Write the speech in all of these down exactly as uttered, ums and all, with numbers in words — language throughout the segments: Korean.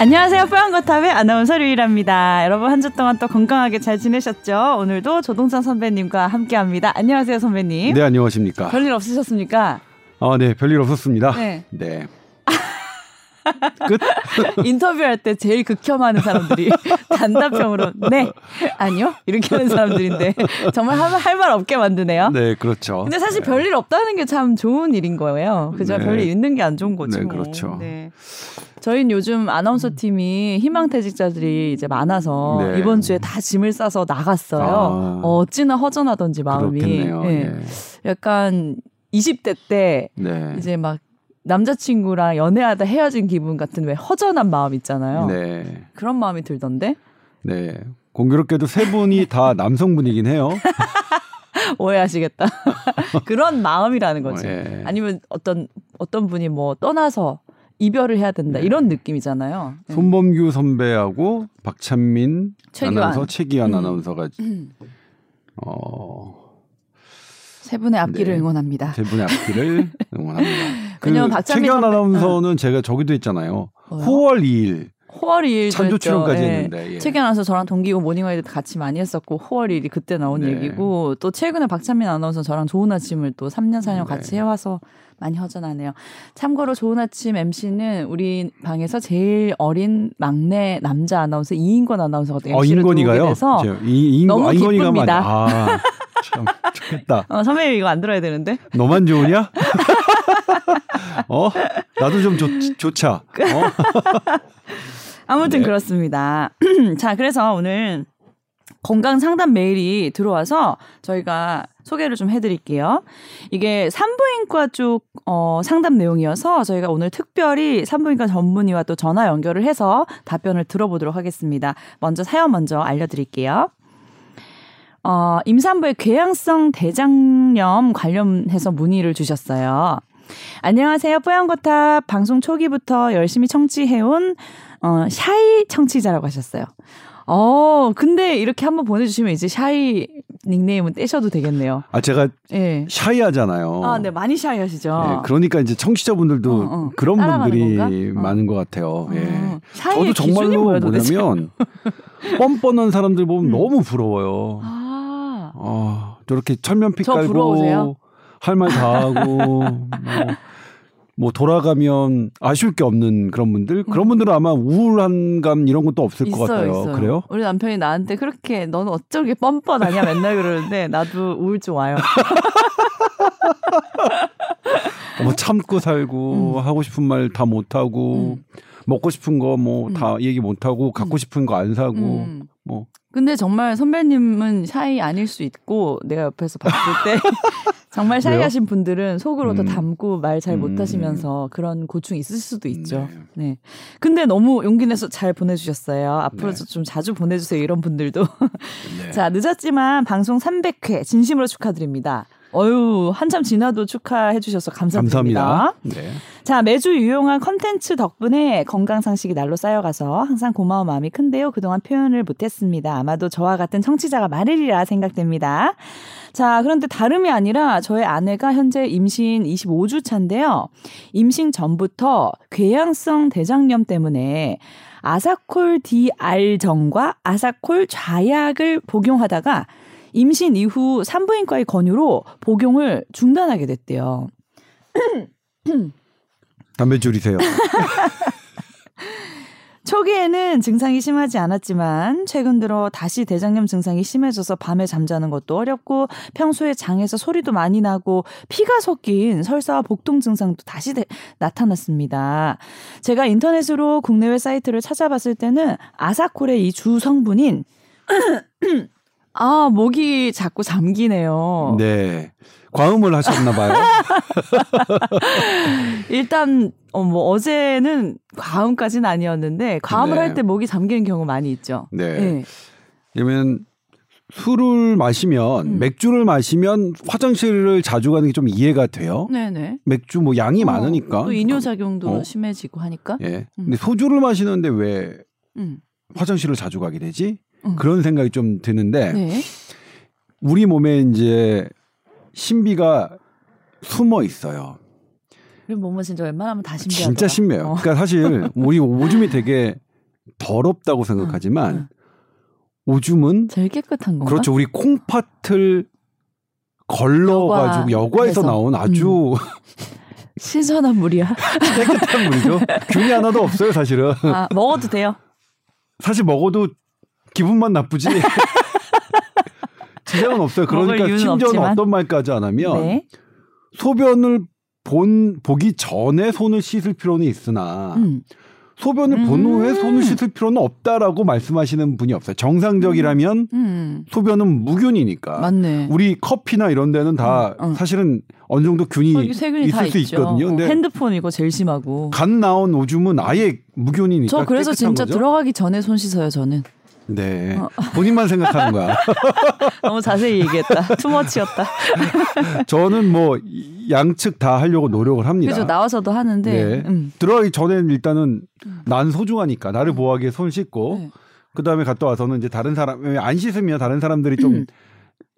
안녕하세요. 뿌연거탑의 아나운서 류일합니다. 여러분 한 주 동안 또 건강하게 잘 지내셨죠? 오늘도 조동찬 선배님과 함께합니다. 안녕하세요, 선배님. 네, 안녕하십니까. 별일 없으셨습니까? 아, 네, 별일 없었습니다. 네. 네. 끝. 인터뷰할 때 제일 극혐하는 사람들이 단답형으로 네, 아니요 이렇게 하는 사람들인데 정말 할 말 없게 만드네요. 네, 그렇죠. 근데 사실 네. 별일 없다는 게 참 좋은 일인 거예요. 그저 네. 별일 있는 게 안 좋은 거죠. 네, 그렇죠. 네. 저희는 요즘 아나운서 팀이 희망퇴직자들이 이제 많아서 네. 이번 주에 다 짐을 싸서 나갔어요. 아. 어찌나 허전하던지 마음이. 그렇겠네요. 네. 네. 약간 이십 대 때 네. 이제 막 남자친구랑 연애하다 헤어진 기분 같은 왜 허전한 마음 있잖아요. 네. 그런 마음이 들던데. 네. 공교롭게도 세 분이 다 남성분이긴 해요. 오해하시겠다. 그런 마음이라는 거지. 네. 아니면 어떤 어떤 분이 뭐 떠나서 이별을 해야 된다. 네. 이런 느낌이잖아요. 손범규 선배하고 박찬민 최기환. 아나운서, 최기환 음. 아나운서가 어... 세 분의 앞길을 네. 응원합니다. 세 분의 앞길을 응원합니다. 그 최기환 아나운서는 어. 제가 저기도 했잖아요. 뭐요? 호월 이일. 호월 이일 찬조 출연까지 네. 했는데. 예. 최기환 아나운서 저랑 동기고 모닝와이드 같이 많이 했었고 호월 일일이 그때 나온 네. 얘기고 또 최근에 박찬민 아나운서 저랑 좋은 아침을 또 삼 년 사 년 네. 같이 해와서 많이 허전하네요. 참고로 좋은 아침 엠씨는 우리 방에서 제일 어린 막내 남자 아나운서 이인권 아나운서가 또 엠씨를 어, 도우게 돼서 이, 인권, 너무 아, 기쁩니다. 아, 참 좋겠다. 어, 선배님 이거 안 들어야 되는데. 너만 좋으냐? 어? 나도 좀 좋, 좋자. 어? 아무튼 네. 그렇습니다. 자, 그래서 오늘 건강 상담 메일이 들어와서 저희가 소개를 좀 해드릴게요. 이게 산부인과 쪽 어, 상담 내용이어서 저희가 오늘 특별히 산부인과 전문의와 또 전화 연결을 해서 답변을 들어보도록 하겠습니다. 먼저 사연 먼저 알려드릴게요. 어, 임산부의 궤양성 대장염 관련해서 문의를 주셨어요. 안녕하세요. 뿌연거탑 방송 초기부터 열심히 청취해온 어, 샤이 청취자라고 하셨어요. 어, 근데 이렇게 한번 보내주시면 이제 샤이 닉네임은 떼셔도 되겠네요. 아, 제가 네. 샤이하잖아요. 아, 네, 많이 샤이하시죠. 네, 그러니까 이제 청취자분들도 어, 어. 그런 분들이 건가? 많은 어. 것 같아요. 어. 예. 저도 정말로 뭐냐면 뻔뻔한 사람들 보면 음. 너무 부러워요. 아, 어, 저렇게 철면피 저 깔고 부러우세요? 할 말 다 하고 뭐, 뭐 돌아가면 아쉬울 게 없는 그런 분들 그런 분들은 아마 우울한 감 이런 것도 없을 있어요, 것 같아요. 있어요. 그래요? 우리 남편이 나한테 그렇게 너는 어쩌게 뻔뻔하냐 맨날 그러는데 나도 우울증 와요. 뭐 참고 살고 음. 하고 싶은 말 다 못하고 음. 먹고 싶은 거 뭐 다 음. 얘기 못하고 갖고 싶은 거 안 사고 음. 뭐. 근데 정말 선배님은 샤이 아닐 수 있고 내가 옆에서 봤을 때 정말 샤이하신 분들은 속으로 음. 더 담고 말 잘 못하시면서 음. 그런 고충 있을 수도 있죠. 네. 네. 근데 너무 용기 내서 잘 보내주셨어요. 앞으로도 네. 좀 자주 보내주세요. 이런 분들도. 네. 자, 늦었지만 방송 삼백 회 진심으로 축하드립니다. 어유 한참 지나도 축하해 주셔서 감사드립니다. 감사합니다. 네. 자, 매주 유용한 컨텐츠 덕분에 건강 상식이 날로 쌓여가서 항상 고마운 마음이 큰데요. 그동안 표현을 못했습니다. 아마도 저와 같은 청취자가 많으리라 생각됩니다. 자, 그런데 다름이 아니라 저의 아내가 현재 임신 이십오 주 차인데요. 임신 전부터 궤양성 대장염 때문에 아사콜 디알정과 아사콜 좌약을 복용하다가 임신 이후 산부인과의 권유로 복용을 중단하게 됐대요. 담배 줄이세요. 초기에는 증상이 심하지 않았지만 최근 들어 다시 대장염 증상이 심해져서 밤에 잠자는 것도 어렵고 평소에 장에서 소리도 많이 나고 피가 섞인 설사와 복통 증상도 다시 대, 나타났습니다. 제가 인터넷으로 국내외 사이트를 찾아봤을 때는 아사콜의 이 주 성분인 아, 목이 자꾸 잠기네요. 네. 과음을 하셨나 봐요. 일단 어, 뭐 어제는 과음까지는 아니었는데 과음을 네. 할 때 목이 잠기는 경우 많이 있죠. 네. 네. 그러면 술을 마시면 음. 맥주를 마시면 화장실을 자주 가는 게 좀 이해가 돼요. 네네. 맥주 뭐 양이 어, 많으니까. 또 이뇨 작용도 어. 심해지고 하니까. 예. 네. 음. 근데 소주를 마시는데 왜 음. 화장실을 자주 가게 되지? 음. 그런 생각이 좀 드는데 네. 우리 몸에 이제 신비가 숨어 있어요. 우리 몸은 진짜 웬만하면 다 신비하더라. 진짜 신비해요. 어. 그러니까 사실 우리 오줌이 되게 더럽다고 생각하지만 응, 응. 오줌은 제일 깨끗한 건가? 그렇죠. 우리 콩팥을 걸러가지고 여과, 여과에서 나온 아주 음. 신선한 물이야. 깨끗한 물이죠. 균이 하나도 없어요, 사실은. 아, 먹어도 돼요? 사실 먹어도 기분만 나쁘지 지장은 없어요. 그러니까 심지어는 없지만. 어떤 말까지 안 하면 네. 소변을 본 보기 전에 손을 씻을 필요는 있으나 음. 소변을 음~ 본 후에 손을 씻을 필요는 없다라고 말씀하시는 분이 없어요. 정상적이라면 음~ 음~ 소변은 무균이니까. 맞네. 우리 커피나 이런 데는 다 어, 어. 사실은 어느 정도 균이 어, 있을 수 있죠. 있거든요. 어, 근데 핸드폰 이거 제일 심하고. 간 나온 오줌은 아예 무균이니까. 저 그래서 진짜 거죠? 들어가기 전에 손 씻어요. 저는. 네. 어. 본인만 생각하는 거야. 너무 자세히 얘기했다. 투머치였다. 저는 뭐 양측 다 하려고 노력을 합니다. 그렇죠. 나와서도 하는데. 네. 음. 들어가기 전에는 일단은 난 소중하니까 나를 보호하기 위해 손 씻고 네. 그다음에 갔다 와서는 이제 다른 사람 안 씻으면 다른 사람들이 좀 음.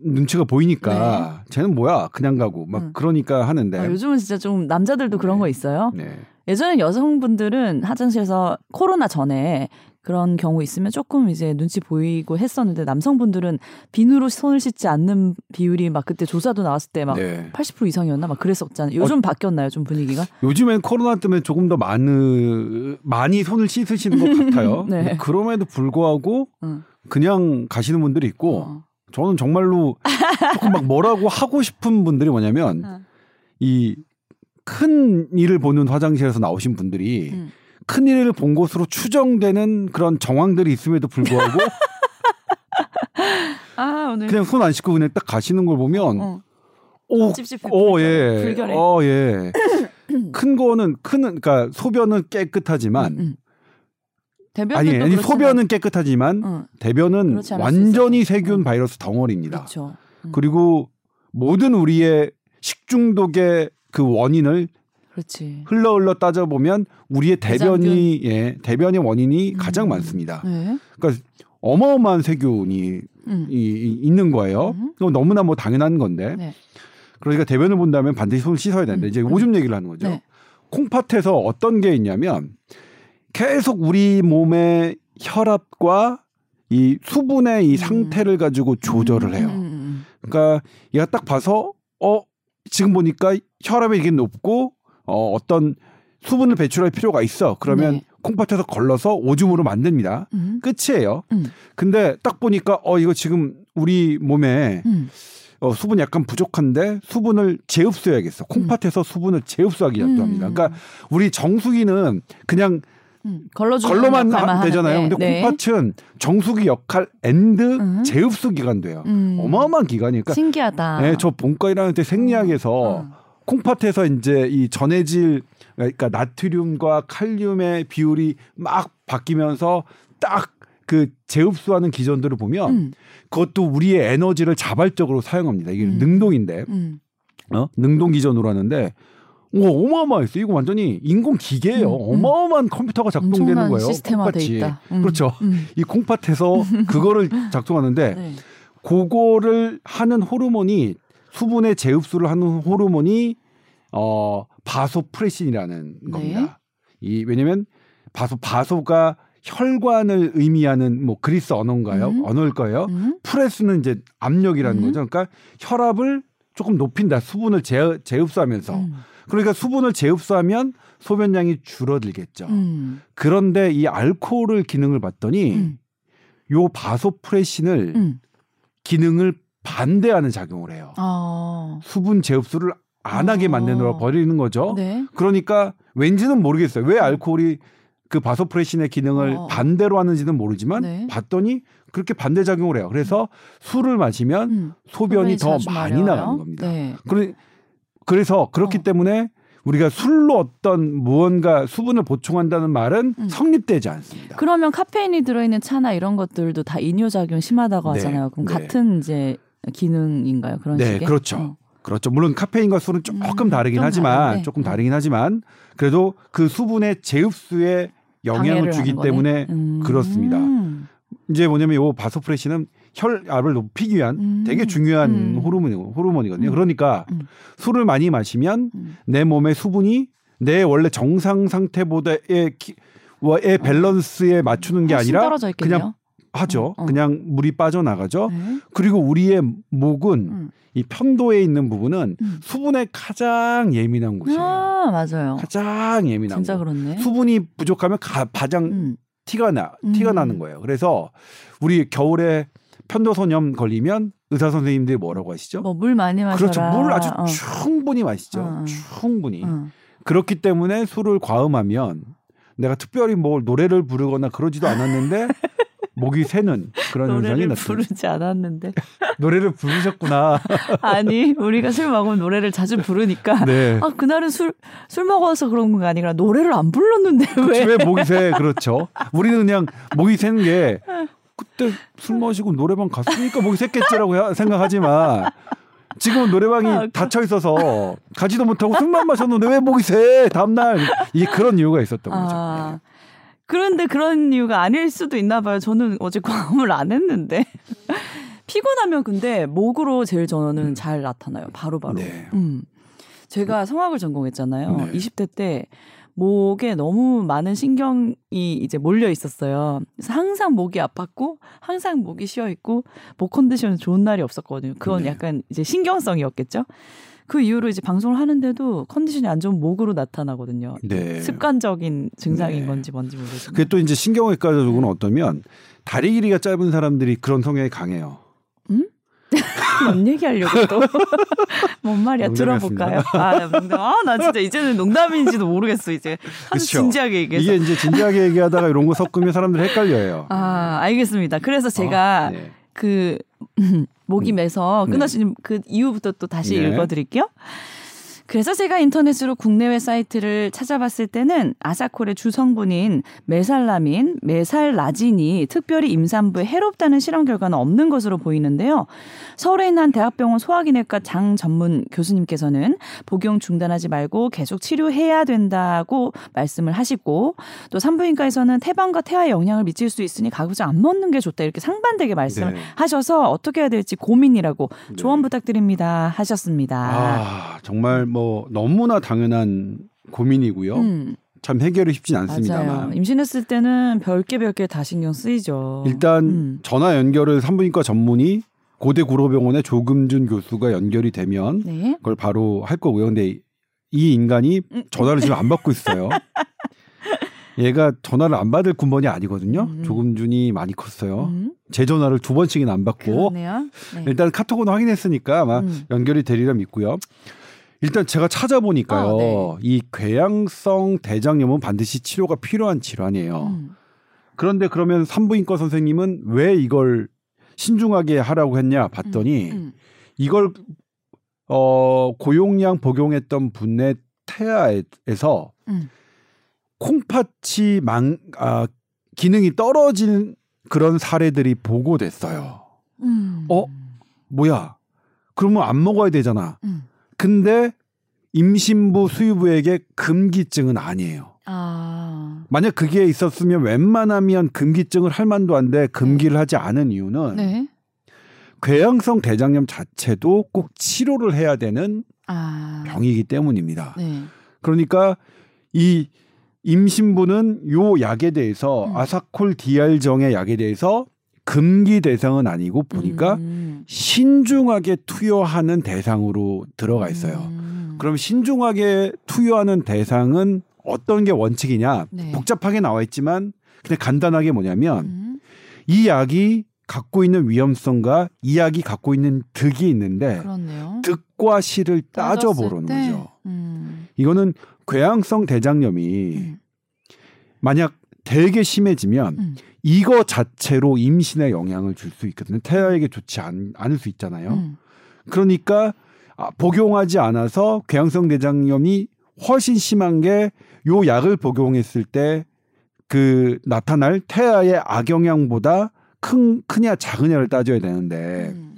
눈치가 보이니까 네. 쟤는 뭐야 그냥 가고 막 음. 그러니까 하는데. 아, 요즘은 진짜 좀 남자들도 그런 네. 거 있어요. 네. 예전에 여성분들은 화장실에서 코로나 전에 그런 경우 있으면 조금 이제 눈치 보이고 했었는데 남성분들은 비누로 손을 씻지 않는 비율이 막 그때 조사도 나왔을 때 막 네. 팔십 퍼센트 이상이었나 막 그랬었잖아요. 요즘 어, 바뀌었나요, 좀 분위기가? 요즘엔 코로나 때문에 조금 더 많이 많이 손을 씻으시는 것 같아요. 네. 뭐 그럼에도 불구하고 응. 그냥 가시는 분들이 있고 어. 저는 정말로 조금 막 뭐라고 하고 싶은 분들이 뭐냐면 어. 이 큰 일을 보는 화장실에서 나오신 분들이. 응. 큰일을 본 것으로 추정되는 그런 정황들이 있음에도 불구하고 아, 오늘. 그냥 손 안 씻고 그냥 딱 가시는 걸 보면 어. 오, 찝찝해, 오, 불결해. 예. 불결해. 어, 예. 큰 거는 큰 그러니까 소변은 깨끗하지만 음, 음. 아니, 아니 소변은 깨끗하지만 음. 대변은 완전히 세균 어. 바이러스 덩어리입니다. 그렇죠. 음. 그리고 모든 우리의 식중독의 그 원인을 그렇지. 흘러 흘러 따져 보면 우리의 대변이 예, 대변의 원인이 음. 가장 많습니다. 네. 그러니까 어마어마한 세균이 음. 이, 이, 있는 거예요. 음. 너무나 뭐 당연한 건데. 네. 그러니까 대변을 본다면 반드시 손을 씻어야 되는데 음. 이제 오줌 얘기를 하는 거죠. 네. 콩팥에서 어떤 게 있냐면 계속 우리 몸의 혈압과 이 수분의 이 상태를 가지고 조절을 해요. 그러니까 얘가 딱 봐서 어 지금 보니까 혈압이 이게 높고 어, 어떤 수분을 배출할 필요가 있어. 그러면 네. 콩팥에서 걸러서 오줌으로 만듭니다. 음. 끝이에요. 음. 근데 딱 보니까 어 이거 지금 우리 몸에 음. 어, 수분이 약간 부족한데 수분을 재흡수해야겠어. 콩팥에서 음. 수분을 재흡수하기 위해서 음. 합니다. 그러니까 우리 정수기는 그냥 음. 걸러만 하면 되잖아요. 네. 근데 네. 콩팥은 정수기 역할 앤드 음. 재흡수 기관돼요. 음. 어마어마한 기관이니까. 신기하다. 네, 저 본과 일하는 때 생리학에서 음. 콩팥에서 이제 이 전해질 그러니까 나트륨과 칼륨의 비율이 막 바뀌면서 딱 그 재흡수하는 기전들을 보면 음. 그것도 우리의 에너지를 자발적으로 사용합니다. 이게 음. 능동인데 음. 어? 능동 기전으로 하는데 오, 어마어마했어요. 이거 완전히 인공 기계예요. 음. 어마어마한 컴퓨터가 작동되는 거예요. 시스템화돼 있다. 음. 그렇죠. 음. 이 콩팥에서 그거를 작동하는데 네. 그거를 하는 호르몬이 수분의 재흡수를 하는 호르몬이 어, 바소프레신이라는 겁니다. 네. 이 왜냐하면 바소 바소가 혈관을 의미하는 뭐 그리스 언어인가요? 음. 언어일 거예요. 음. 프레스는 이제 압력이라는 음. 거죠. 그러니까 혈압을 조금 높인다. 수분을 재, 재흡수하면서 음. 그러니까 수분을 재흡수하면 소변량이 줄어들겠죠. 음. 그런데 이 알코올을 기능을 봤더니 음. 요 바소프레신을 음. 기능을 반대하는 작용을 해요. 어. 수분 재흡수를 안 하게 어. 만드느라 버리는 거죠. 네. 그러니까 왠지는 모르겠어요. 왜 알코올이 그 바소프레신의 기능을 어. 반대로 하는지는 모르지만 네. 봤더니 그렇게 반대 작용을 해요. 그래서 음. 술을 마시면 음. 소변이 더 많이 마려워요? 나가는 겁니다. 네. 그래, 그래서 그렇기 어. 때문에 우리가 술로 어떤 무언가 수분을 보충한다는 말은 음. 성립되지 않습니다. 그러면 카페인이 들어있는 차나 이런 것들도 다 이뇨작용 심하다고 네. 하잖아요. 그럼 네. 같은 이제 기능인가요? 그런 네, 식의? 그렇죠. 어. 그렇죠. 물론 카페인과 술은 조금 음, 다르긴 하지만 다르네. 조금 다르긴 하지만 그래도 그 수분의 재흡수에 영향을 주기 때문에 음. 그렇습니다. 이제 뭐냐면 요 바소프레신은 혈압을 높이기 위한 음. 되게 중요한 음. 호르몬이, 호르몬이거든요. 음. 그러니까 음. 술을 많이 마시면 음. 내 몸의 수분이 내 원래 정상 상태보다의 기, 와의 밸런스에 맞추는 게 아니라 그냥 하죠. 어, 어. 그냥 물이 빠져나가죠. 네. 그리고 우리의 목은 음. 이 편도에 있는 부분은 음. 수분에 가장 예민한 곳이에요. 아, 맞아요. 가장 예민한 진짜 곳. 그렇네. 수분이 부족하면 가, 가장 음. 티가 나 티가 음. 나는 거예요. 그래서 우리 겨울에 편도선염 걸리면 의사 선생님들이 뭐라고 하시죠? 뭐 물 많이 마셔라. 그렇죠. 물 아주 어. 충분히 마시죠. 어. 충분히. 어. 그렇기 때문에 술을 과음하면 내가 특별히 뭐 노래를 부르거나 그러지도 않았는데 목이 새는 그런 현상이 나타나요. 노래를 부르지 않았는데. 노래를 부르셨구나. 아니 우리가 술 먹으면 노래를 자주 부르니까 네. 아 그날은 술, 술 먹어서 그런 건 아니라 노래를 안 불렀는데 왜. 왜 목이 새. 그렇죠. 우리는 그냥 목이 새는 게 그때 술 마시고 노래방 갔으니까 목이 샜겠지라고 생각하지만 지금은 노래방이 아, 닫혀 있어서 가지도 못하고 술만 마셨는데 왜 목이 새 다음날. 이게 그런 이유가 있었던 거죠. 아, 그런데 그런 이유가 아닐 수도 있나 봐요. 저는 어제 과음을 안 했는데. 피곤하면 근데 목으로 제일 저는 음. 잘 나타나요. 바로바로. 바로. 네. 음. 제가 성악을 전공했잖아요. 네. 이십 대 때 목에 너무 많은 신경이 이제 몰려 있었어요. 그래서 항상 목이 아팠고 항상 목이 쉬어 있고 목 컨디션이 좋은 날이 없었거든요. 그건 네. 약간 이제 신경성이었겠죠. 그 이후로 이제 방송을 하는데도 컨디션이 안 좋은 목으로 나타나거든요. 네. 습관적인 증상인 네. 건지 뭔지 모르겠어요. 그게 또 이제 신경외과적으로는 어떠면 다리 길이가 짧은 사람들이 그런 성향이 강해요. 음? 뭔 얘기하려고 또? 뭔 말이야? 들어볼까요? 아, 농담. 아, 나 진짜 이제는 농담인지도 모르겠어. 이제 아주 진지하게 얘기해서. 이게 이제 진지하게 얘기하다가 이런 거 섞으면 사람들 헷갈려요. 아, 알겠습니다. 그래서 제가 어, 네. 그 목이 메서 끊어지는 네. 그 이후부터 또 다시 네. 읽어드릴게요. 그래서 제가 인터넷으로 국내외 사이트를 찾아봤을 때는 아사콜의 주성분인 메살라민, 메살라진이 특별히 임산부에 해롭다는 실험 결과는 없는 것으로 보이는데요. 서울에 있는 한 대학병원 소화기내과 장 전문 교수님께서는 복용 중단하지 말고 계속 치료해야 된다고 말씀을 하시고 또 산부인과에서는 태반과 태아에 영향을 미칠 수 있으니 가급적 안 먹는 게 좋다 이렇게 상반되게 말씀을 네. 하셔서 어떻게 해야 될지 고민이라고 네. 조언 부탁드립니다 하셨습니다. 아, 정말 뭐 뭐 너무나 당연한 고민이고요. 음. 참 해결이 쉽진 않습니다만. 맞아요. 임신했을 때는 별게 별게 다 신경 쓰이죠. 일단 음. 전화 연결을 산부인과 전문의 고대 구로병원의 조금준 교수가 연결이 되면 네. 그걸 바로 할 거고요. 근데 이 인간이 전화를 지금 안 받고 있어요. 얘가 전화를 안 받을 군번이 아니거든요. 음. 조금준이 많이 컸어요. 음. 제 전화를 두 번씩이나 안 받고. 네. 일단 카톡은 확인했으니까 아마 음. 연결이 되리라 믿고요. 일단 제가 찾아보니까요. 아, 네. 이 궤양성 대장염은 반드시 치료가 필요한 질환이에요. 음. 그런데 그러면 산부인과 선생님은 왜 이걸 신중하게 하라고 했냐 봤더니 음, 음. 이걸 어, 고용량 복용했던 분의 태아에서 음. 콩팥이 망, 아, 기능이 떨어진 그런 사례들이 보고됐어요. 음. 어? 뭐야? 그러면 안 먹어야 되잖아. 음. 근데 임신부 수유부에게 금기증은 아니에요. 아... 만약 그게 있었으면 웬만하면 금기증을 할 만도 한데 금기를 네. 하지 않은 이유는 네. 궤양성 대장염 자체도 꼭 치료를 해야 되는 아... 병이기 때문입니다. 네. 그러니까 이 임신부는 요 약에 대해서 음. 아사콜 디알정의 약에 대해서 금기 대상은 아니고 보니까 음. 신중하게 투여하는 대상으로 들어가 있어요. 음. 그럼 신중하게 투여하는 대상은 어떤 게 원칙이냐? 네. 복잡하게 나와 있지만 그냥 간단하게 뭐냐면 음. 이 약이 갖고 있는 위험성과 이 약이 갖고 있는 득이 있는데 그렇네요. 득과 실을 따져보는 거죠. 음. 이거는 궤양성 대장염이 음. 만약 되게 심해지면 음. 이거 자체로 임신에 영향을 줄 수 있거든요. 태아에게 좋지 않, 않을 수 있잖아요. 음. 그러니까 복용하지 않아서 궤양성 대장염이 훨씬 심한 게 요 약을 복용했을 때 그 나타날 태아의 악영향보다 큰, 크냐 작으냐를 따져야 되는데 음.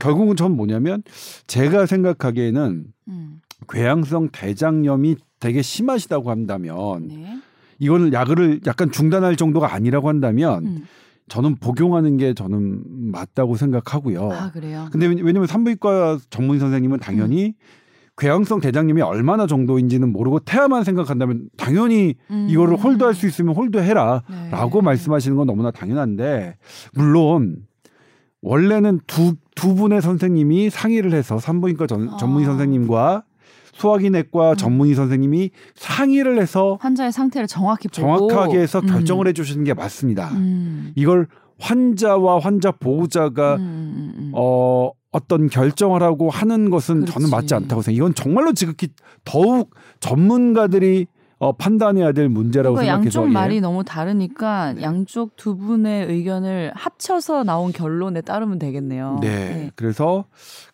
결국은 전 뭐냐면 제가 생각하기에는 음. 궤양성 대장염이 되게 심하시다고 한다면 네. 이거는 약을 약간 중단할 정도가 아니라고 한다면 음. 저는 복용하는 게 저는 맞다고 생각하고요. 아, 그래요? 근데 왜냐면 산부인과 전문 선생님은 당연히 음. 궤양성 대장염이 얼마나 정도인지는 모르고 태아만 생각한다면 당연히 음. 이거를 홀드할 수 있으면 홀드해라 네. 라고 말씀하시는 건 너무나 당연한데, 물론 원래는 두, 두 분의 선생님이 상의를 해서 산부인과 전, 아. 전문의 선생님과 소화기내과 음. 전문의 선생님이 상의를 해서 환자의 상태를 정확히 보고 정확하게 해서 음. 결정을 해주시는 게 맞습니다. 음. 이걸 환자와 환자 보호자가 음, 음. 어, 어떤 결정을 하고 하는 것은 그렇지. 저는 맞지 않다고 생각해요. 이건 정말로 지극히 더욱 전문가들이 어, 판단해야 될 문제라고 생각해서 양쪽 예. 말이 너무 다르니까 네. 양쪽 두 분의 의견을 합쳐서 나온 결론에 따르면 되겠네요. 네, 네. 그래서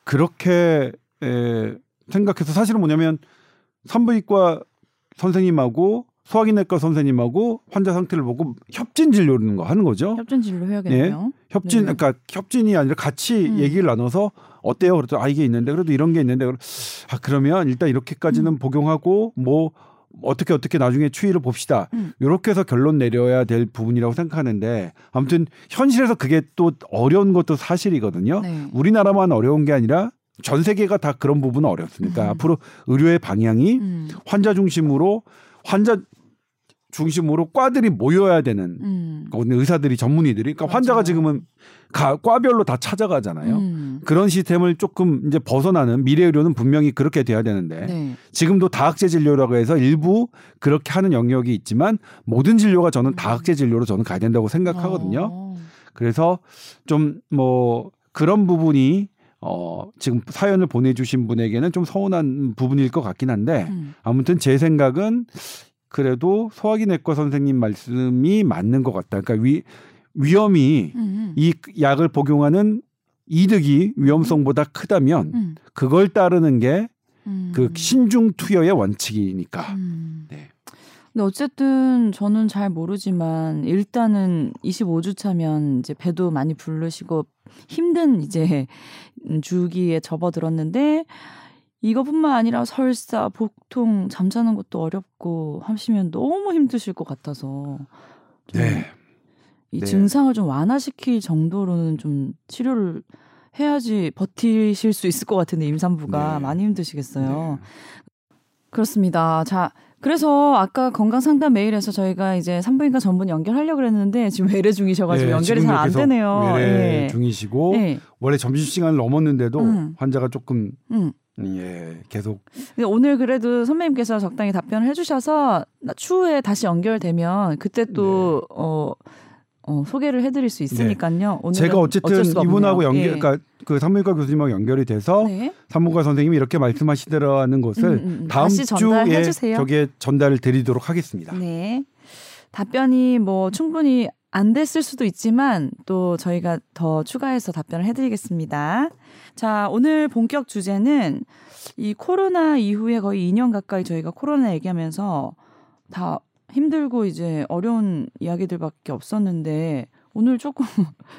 그렇게 에, 생각해서 사실은 뭐냐면 산부인과 선생님하고 소화기내과 선생님하고 환자 상태를 보고 협진 진료를 하는 거죠. 협진 진료 해야겠네요. 네. 협진 네. 그러니까 협진이 아니라 같이 음. 얘기를 나눠서 어때요? 그래도 아 이게 있는데 그래도 이런 게 있는데 아 그러면 일단 이렇게까지는 음. 복용하고 뭐 어떻게 어떻게 나중에 추이를 봅시다. 음. 이렇게 해서 결론 내려야 될 부분이라고 생각하는데 아무튼 현실에서 그게 또 어려운 것도 사실이거든요. 네. 우리나라만 어려운 게 아니라 전 세계가 다 그런 부분은 어렵습니다. 음. 앞으로 의료의 방향이 음. 환자 중심으로 환자 중심으로 과들이 모여야 되는 음. 의사들이 전문의들이 그러니까 맞아요. 환자가 지금은 가, 과별로 다 찾아가잖아요. 음. 그런 시스템을 조금 이제 벗어나는 미래 의료는 분명히 그렇게 돼야 되는데 네. 지금도 다학제 진료라고 해서 일부 그렇게 하는 영역이 있지만 모든 진료가 저는 음. 다학제 진료로 저는 가야 된다고 생각하거든요. 어. 그래서 좀 뭐 그런 부분이 어, 지금 사연을 보내주신 분에게는 좀 서운한 부분일 것 같긴 한데 음. 아무튼 제 생각은 그래도 소화기내과 선생님 말씀이 맞는 것 같다. 그러니까 위, 위험이 음. 이 약을 복용하는 이득이 위험성보다 크다면 음. 그걸 따르는 게 그 신중투여의 원칙이니까. 음. 네. 근데 어쨌든 저는 잘 모르지만 일단은 이십오 주 차면 이제 배도 많이 부르시고 힘든 이제 주기에 접어들었는데 이것뿐만 아니라 설사, 복통, 잠자는 것도 어렵고 하시면 너무 힘드실 것 같아서 네. 이 네. 증상을 좀 완화시킬 정도로는 좀 치료를 해야지 버티실 수 있을 것 같은데 임산부가 네. 많이 힘드시겠어요. 네. 그렇습니다. 자, 그래서 아까 건강상담 메일에서 저희가 이제 산부인과 전문 연결하려고 그랬는데 지금 외래 중이셔가지고 네, 연결이 잘 안 되네요. 외래 예. 중이시고 예. 원래 점심시간을 넘었는데도 음. 환자가 조금 음. 예, 계속. 근데 오늘 그래도 선배님께서 적당히 답변을 해주셔서 추후에 다시 연결되면 그때 또 네. 어, 어, 소개를 해드릴 수 있으니까요. 네. 제가 어쨌든 이분하고 연결, 예. 그러니까 그 산부인과 교수님하고 연결이 돼서 네. 산부인과 선생님이 이렇게 말씀하시더라는 것을 음, 음. 다음 주에 저게 전달을 드리도록 하겠습니다. 네, 답변이 뭐 충분히 안 됐을 수도 있지만 또 저희가 더 추가해서 답변을 해드리겠습니다. 자, 오늘 본격 주제는 이 코로나 이후에 거의 이 년 가까이 저희가 코로나 얘기하면서 다 힘들고 이제 어려운 이야기들밖에 없었는데 오늘 조금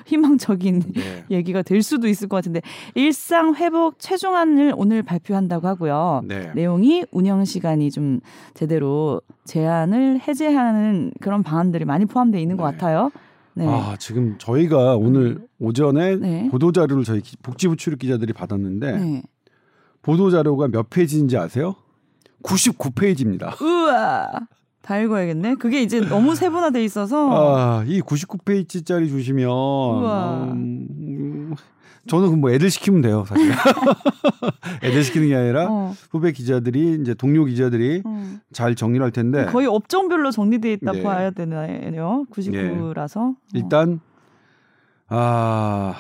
희망적인 네. 얘기가 될 수도 있을 것 같은데 일상 회복 최종안을 오늘 발표한다고 하고요. 네. 내용이 운영 시간이 좀 제대로 제한을 해제하는 그런 방안들이 많이 포함되어 있는 네. 것 같아요. 네. 아 지금 저희가 오늘 오전에 네. 보도자료를 저희 복지부 출입 기자들이 받았는데 네. 보도자료가 몇 페이지인지 아세요? 구십구 페이지입니다. 우와. 다 읽어야겠네. 그게 이제 너무 세분화돼 있어서 아, 이 구십구 페이지짜리 주시면 음, 저는 뭐 애들 시키면 돼요, 사실. 애들 시키는 게 아니라 어. 후배 기자들이 이제 동료 기자들이 음. 잘 정리를 할 텐데 거의 업종별로 정리돼 있다 네. 봐야 되나요? 구십구라서 네. 일단 어. 아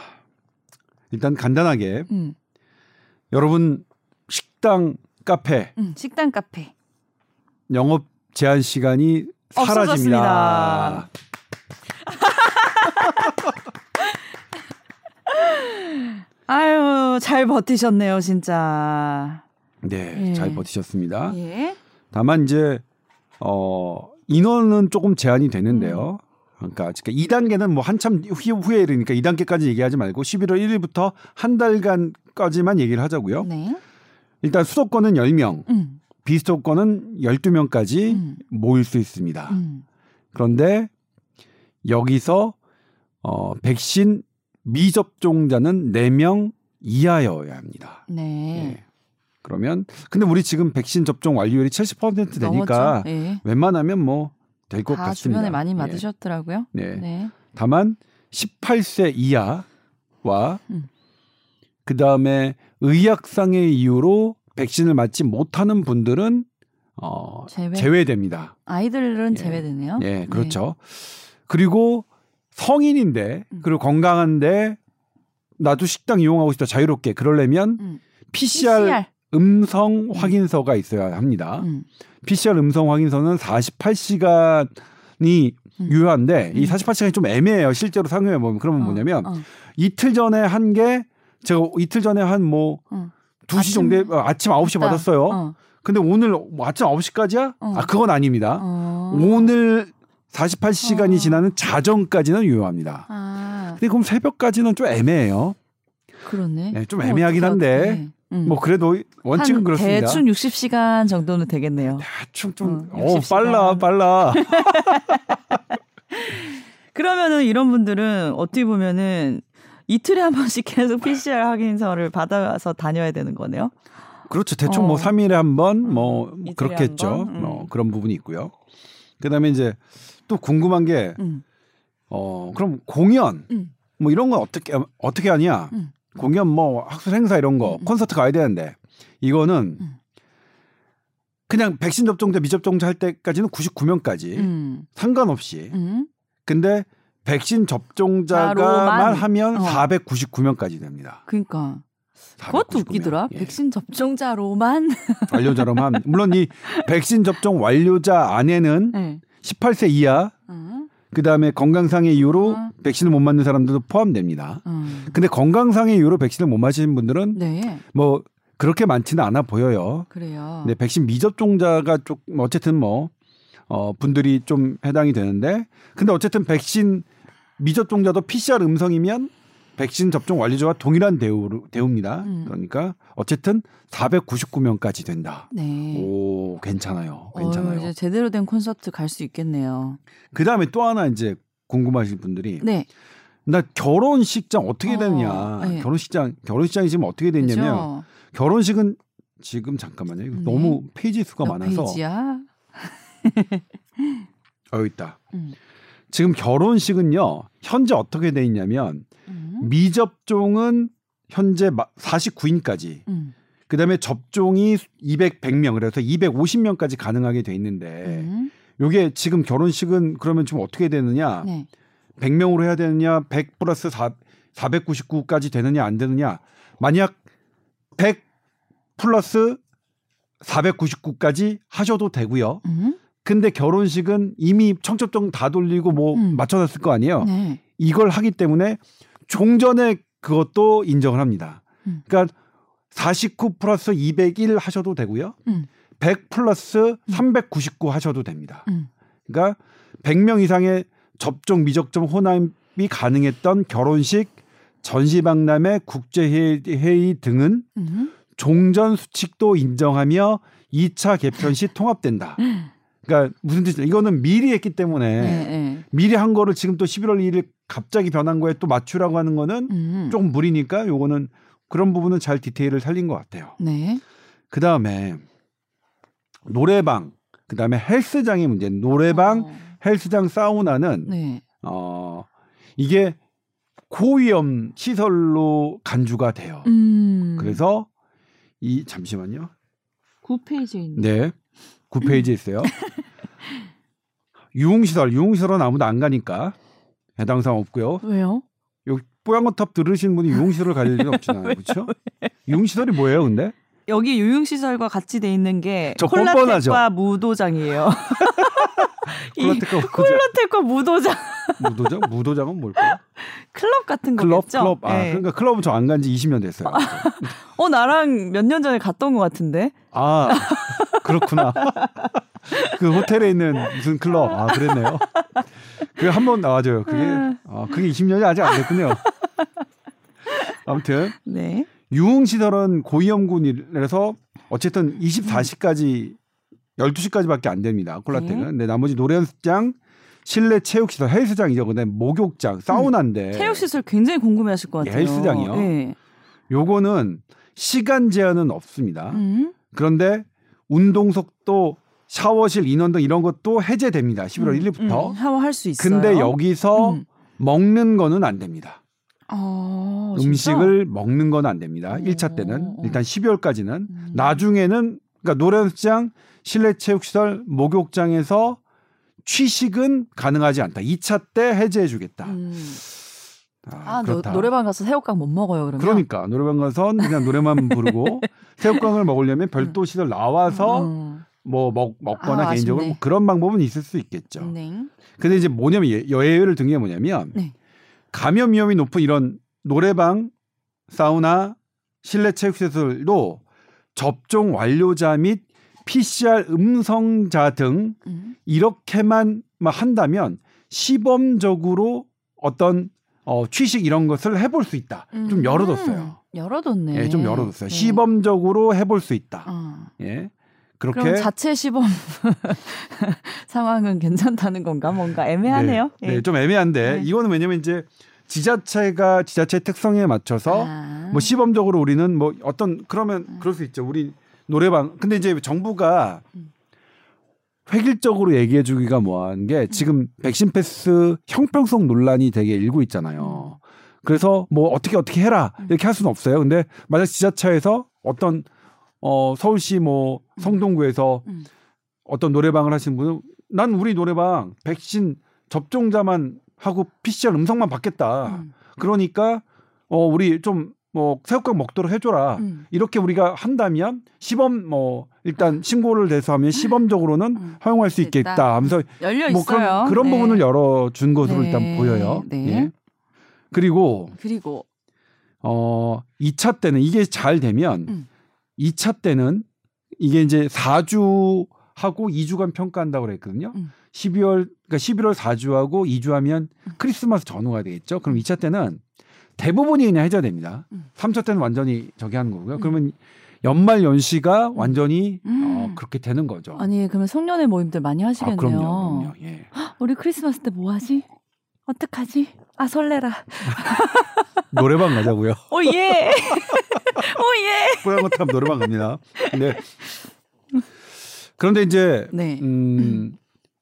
일단 간단하게 음. 여러분 식당 카페 음, 식당 카페 영업 제한 시간이 사라집니다. 아유, 잘 버티셨네요, 진짜. 네, 예. 잘 버티셨습니다. 예. 다만 이제 어, 인원은 조금 제한이 되는데요. 음. 그러니까 이 단계는 뭐 한참 후에 이러니까 이 단계까지 얘기하지 말고 십일월 일일부터 한 달간까지만 얘기를 하자고요. 네. 일단 수도권은 열 명. 음. 비수도권은 열두 명까지 음. 모일 수 있습니다. 음. 그런데 여기서 어, 백신 미접종자는 네 명 이하여야 합니다. 네. 네. 그러면 근데 우리 지금 백신 접종 완료율이 칠십 퍼센트 되니까 네. 웬만하면 뭐 될 것 같습니다. 주변에 많이 맞으셨더라고요. 네. 네. 네. 다만 십팔 세 이하와 음. 그 다음에 의학상의 이유로 백신을 맞지 못하는 분들은 어, 제외? 제외됩니다. 아이들은 예. 제외되네요. 예, 그렇죠. 네. 그리고 성인인데 그리고 건강한데 나도 식당 이용하고 싶다 자유롭게 그러려면 음. 피씨아르, 피씨아르 음성 확인서가 있어야 합니다. 음. 피씨아르 음성 확인서는 사십팔 시간이 음. 유효한데 음. 이 사십팔 시간이 좀 애매해요. 실제로 상용해 보면 그러면 어, 뭐냐면 어. 이틀 전에 한 게 제가 이틀 전에 한 뭐 어. 두 시 정도에 아침 아홉 시 됐다. 받았어요. 어. 근데 오늘 아침 아홉 시까지야? 어. 아 그건 아닙니다. 어. 오늘 사십팔 시간이 어. 지나는 자정까지는 유효합니다. 아. 근데 그럼 새벽까지는 좀 애매해요. 그러네. 네, 좀 애매하긴 한데 음. 뭐 그래도 원칙은 그렇습니다. 대충 육십 시간 정도는 되겠네요. 대충 좀 어, 어, 빨라 빨라. 그러면은 이런 분들은 어떻게 보면은 이틀에 한 번씩 계속 피씨아르 확인서를 받아서 다녀야 되는 거네요. 그렇죠. 대충 어. 뭐 삼 일에 한 번 뭐 음, 그렇겠죠. 번? 음. 어, 그런 부분이 있고요. 그다음에 이제 또 궁금한 게 음. 어, 그럼 공연 음. 뭐 이런 건 어떻게 어떻게 하냐? 음. 공연 뭐 학술 행사 이런 거 음. 콘서트 가야 되는데 이거는 음. 그냥 백신 접종자 미접종자 할 때까지는 구십구 명까지 음. 상관없이 음. 근데 백신 접종자가만 하면 어. 사백구십구 명까지 됩니다. 그러니까 그것도 웃기더라. 예. 백신 접종자로만 완료자로만 물론 이 백신 접종 완료자 안에는 네. 십팔 세 이하 음. 그다음에 건강상의 이유로 음. 백신을 못 맞는 사람들도 포함됩니다. 음. 근데 건강상의 이유로 백신을 못 맞으신 분들은 네. 뭐 그렇게 많지는 않아 보여요. 그래요. 네, 백신 미접종자가 좀 어쨌든 뭐 어, 분들이 좀 해당이 되는데 근데 어쨌든 백신 미접종자도 피씨아르 음성이면 백신 접종 완료자와 동일한 대우로, 대우입니다. 음. 그러니까 어쨌든 사백구십구 명까지 된다. 네. 오, 괜찮아요. 괜찮아요. 어, 이제 제대로 된 콘서트 갈 수 있겠네요. 그다음에 또 하나 이제 궁금하신 분들이 네. 나 결혼식장 어떻게 어, 되느냐. 네. 결혼식장, 결혼식장이 지금 어떻게 됐냐면 그렇죠? 결혼식은 지금 잠깐만요. 이거 네. 너무 페이지 수가 많아서. 페이지야? 어, 여기 있다. 음. 지금 결혼식은요. 현재 어떻게 돼 있냐면 음. 미접종은 현재 사십구 인까지 음. 그다음에 접종이 이백 명 그래서 이백오십 명까지 가능하게 돼 있는데 음. 요게 지금 결혼식은 그러면 지금 어떻게 되느냐 네. 백 명으로 해야 되느냐 백 플러스 사, 사백구십구까지 되느냐 안 되느냐 만약 백 플러스 사백구십구까지 하셔도 되고요. 음. 근데 결혼식은 이미 청첩장 다 돌리고 뭐 음. 맞춰놨을 거 아니에요. 네. 이걸 하기 때문에 종전에 그것도 인정을 합니다. 음. 그러니까 사십구 플러스 이백일 하셔도 되고요. 음. 백 플러스 음. 삼백구십구 하셔도 됩니다. 음. 그러니까 백 명 이상의 접종 미접종 혼합이 가능했던 결혼식, 전시박람회, 국제회의 등은 음. 종전 수칙도 인정하며 이 차 개편 시 통합된다. 그러니까 무슨 뜻이냐? 이거는 미리 했기 때문에 네, 네. 미리 한 거를 지금 또 십일월 이일 갑자기 변한 거에 또 맞추라고 하는 거는 음. 조금 무리니까 요거는 그런 부분은 잘 디테일을 살린 것 같아요. 네. 그 다음에 노래방, 그 다음에 헬스장의 문제. 노래방, 어. 헬스장, 사우나는 네. 어, 이게 고위험 시설로 간주가 돼요. 음. 그래서 이 잠시만요. 구 페이지에 있네요. 네. 구 페이지에 있어요. 유흥시설. 유흥시설은 아무도 안 가니까 해당 사항 없고요. 왜요? 여기 뿌연거탑 들으신 분이 유흥시설을 갈 일은 없잖아요. 그렇죠? 유흥시설이 뭐예요 근데? 여기 유흥시설과 같이 돼 있는 게 콜라텍과 무도장이에요. 콜라텍과 무도장. 무도장? 무도장은 뭘까요? 클럽 같은 클럽, 거겠죠? 클럽. 아, 네. 그러니까 클럽은 저 안 간 지 이십 년 됐어요. 어, 나랑 몇 년 전에 갔던 것 같은데. 아, 그렇구나. 그 호텔에 있는 무슨 클럽. 아, 그랬네요. 그게 한 번 나와줘요. 그게, 아, 그게 이십 년이 아직 안 됐군요. 아무튼. 네. 유흥시설은 고위험군이라서 어쨌든 이십사 시까지, 열두 시까지밖에 안 됩니다. 콜라텍은. 네. 근데 나머지 노래연습장, 실내 체육시설, 헬스장이죠. 근데 목욕장, 사우나인데. 음, 체육시설 굉장히 궁금해하실 것 같아요. 예, 헬스장이요. 네. 요거는 시간 제한은 없습니다. 음. 그런데 운동 속도, 샤워실 인원 등 이런 것도 해제됩니다. 십일월 일일부터. 음, 음, 샤워할 수 있어요. 근데 여기서 음. 먹는 거는 안 됩니다. 어, 음식을 진짜? 먹는 건 안 됩니다. 오. 일 차 때는. 일단 십이월까지는. 음. 나중에는 그러니까 노래 연습장, 실내 체육시설, 목욕장에서 취식은 가능하지 않다. 이 차 때 해제해 주겠다. 음. 아, 아 노, 노래방 가서 새우깡 못 먹어요, 그러면? 그러니까 노래방 가서 그냥 노래만 부르고 새우깡을 먹으려면 별도 시설 나와서 음. 뭐 먹, 먹거나 아, 개인적으로 뭐 그런 방법은 있을 수 있겠죠. 네. 근데 이제 뭐냐면 예외를 든 게 뭐냐면 네. 감염 위험이 높은 이런 노래방, 사우나, 실내 체육시설도 접종 완료자 및 피씨알 음성자 등 음. 이렇게만 한다면 시범적으로 어떤 어, 취식 이런 것을 해볼 수 있다. 음. 좀 열어뒀어요. 음. 열어뒀네. 예, 좀 열어뒀어요. 네. 시범적으로 해볼 수 있다. 어. 예. 그렇게 그럼 자체 시범 상황은 괜찮다는 건가? 뭔가 애매하네요. 네, 예. 네, 좀 애매한데 네. 이거는 왜냐면 이제 지자체가 지자체 특성에 맞춰서 아. 뭐 시범적으로 우리는 뭐 어떤 그러면 아. 그럴 수 있죠. 우리 노래방. 근데 이제 정부가 획일적으로 얘기해주기가 뭐한 게 지금 백신 패스 형평성 논란이 되게 일고 있잖아요. 그래서 뭐 어떻게 어떻게 해라 이렇게 할 수는 없어요. 근데 만약 지자체에서 어떤 어 서울시 뭐 성동구에서 음. 어떤 노래방을 하시는 분은 난 우리 노래방 백신 접종자만 하고 피씨알 음성만 받겠다. 음. 그러니까 어 우리 좀 뭐 새우깡 먹도록 해줘라. 음. 이렇게 우리가 한다면 시범 뭐 일단 신고를 내서 하면 시범적으로는 음. 허용할 수 있겠다. 됐다. 하면서 열려 뭐 있어요. 그런, 그런 네. 부분을 열어준 것으로 네. 일단 보여요. 네. 예. 그리고 그리고 어 이 차 때는 이게 잘 되면. 음. 이 차 때는 이게 이제 사 주하고 이 주간 평가한다고 그랬거든요. 음. 십이월, 그러니까 십일월 사 주하고 이 주 하면 크리스마스 전후가 되겠죠. 그럼 이 차 때는 대부분이 그냥 해제됩니다. 음. 삼 차 때는 완전히 저기 하는 거고요. 음. 그러면 연말 연시가 완전히 음. 어, 그렇게 되는 거죠. 아니, 그러면 송년회 모임들 많이 하시겠네요. 아, 그럼요. 그럼요. 예. 헉, 우리 크리스마스 때 뭐 하지? 어떡하지? 아, 설레라. 노래방 가자고요. 오, 예. 오, 예. 뿌연거탑 노래방 갑니다. 네. 그런데 이제 네. 음,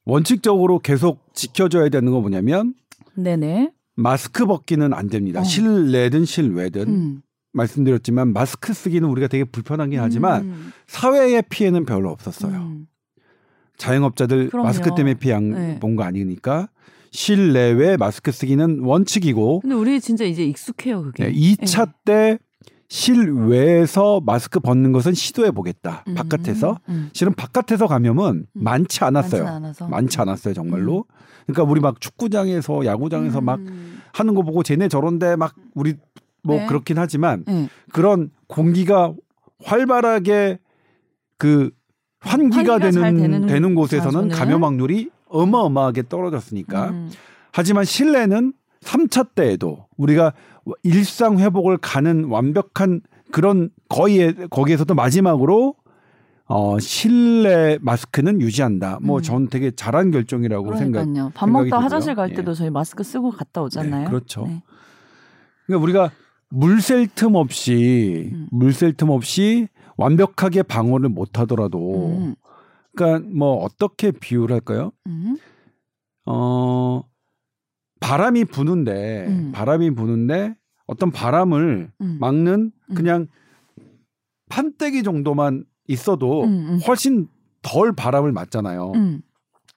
원칙적으로 계속 지켜줘야 되는 건 뭐냐면 네네. 마스크 벗기는 안 됩니다. 어. 실내든 실외든. 음. 말씀드렸지만 마스크 쓰기는 우리가 되게 불편하긴 하지만 음. 사회의 피해는 별로 없었어요. 음. 자영업자들 그럼요. 마스크 때문에 피해 안 네. 본 거 아니니까 실내외 마스크 쓰기는 원칙이고. 근데 우리 진짜 이제 익숙해요, 그게. 네, 이 차 네. 때 실외에서 마스크 벗는 것은 시도해 보겠다. 음, 바깥에서. 음. 실은 바깥에서 감염은 음. 많지 않았어요. 많지, 많지 않았어요, 정말로. 음. 그러니까 우리 막 축구장에서 야구장에서 음. 막 하는 거 보고 쟤네 저런데 막 우리 뭐 네. 그렇긴 하지만 네. 그런 공기가 활발하게 그 환기가, 환기가 되는, 되는 되는 곳에서는 자소는? 감염 확률이 어마어마하게 떨어졌으니까. 음. 하지만 실내는 삼 차 때에도 우리가 일상 회복을 가는 완벽한 그런 거의 거기에서도 마지막으로 어, 실내 마스크는 유지한다. 뭐 전 음. 되게 잘한 결정이라고 그러니까요. 생각. 밥 먹다 화장실 갈 때도 예. 저희 마스크 쓰고 갔다 오잖아요. 네, 그렇죠. 네. 그러니까 우리가 물 셀 틈 없이 음. 물 셀 틈 없이 완벽하게 방어를 못 하더라도 음. 그러니까 뭐 어떻게 비유를 할까요? 음. 어 바람이 부는데 음. 바람이 부는데 어떤 바람을 음. 막는 그냥 음. 판때기 정도만 있어도 음. 훨씬 덜 바람을 맞잖아요. 음.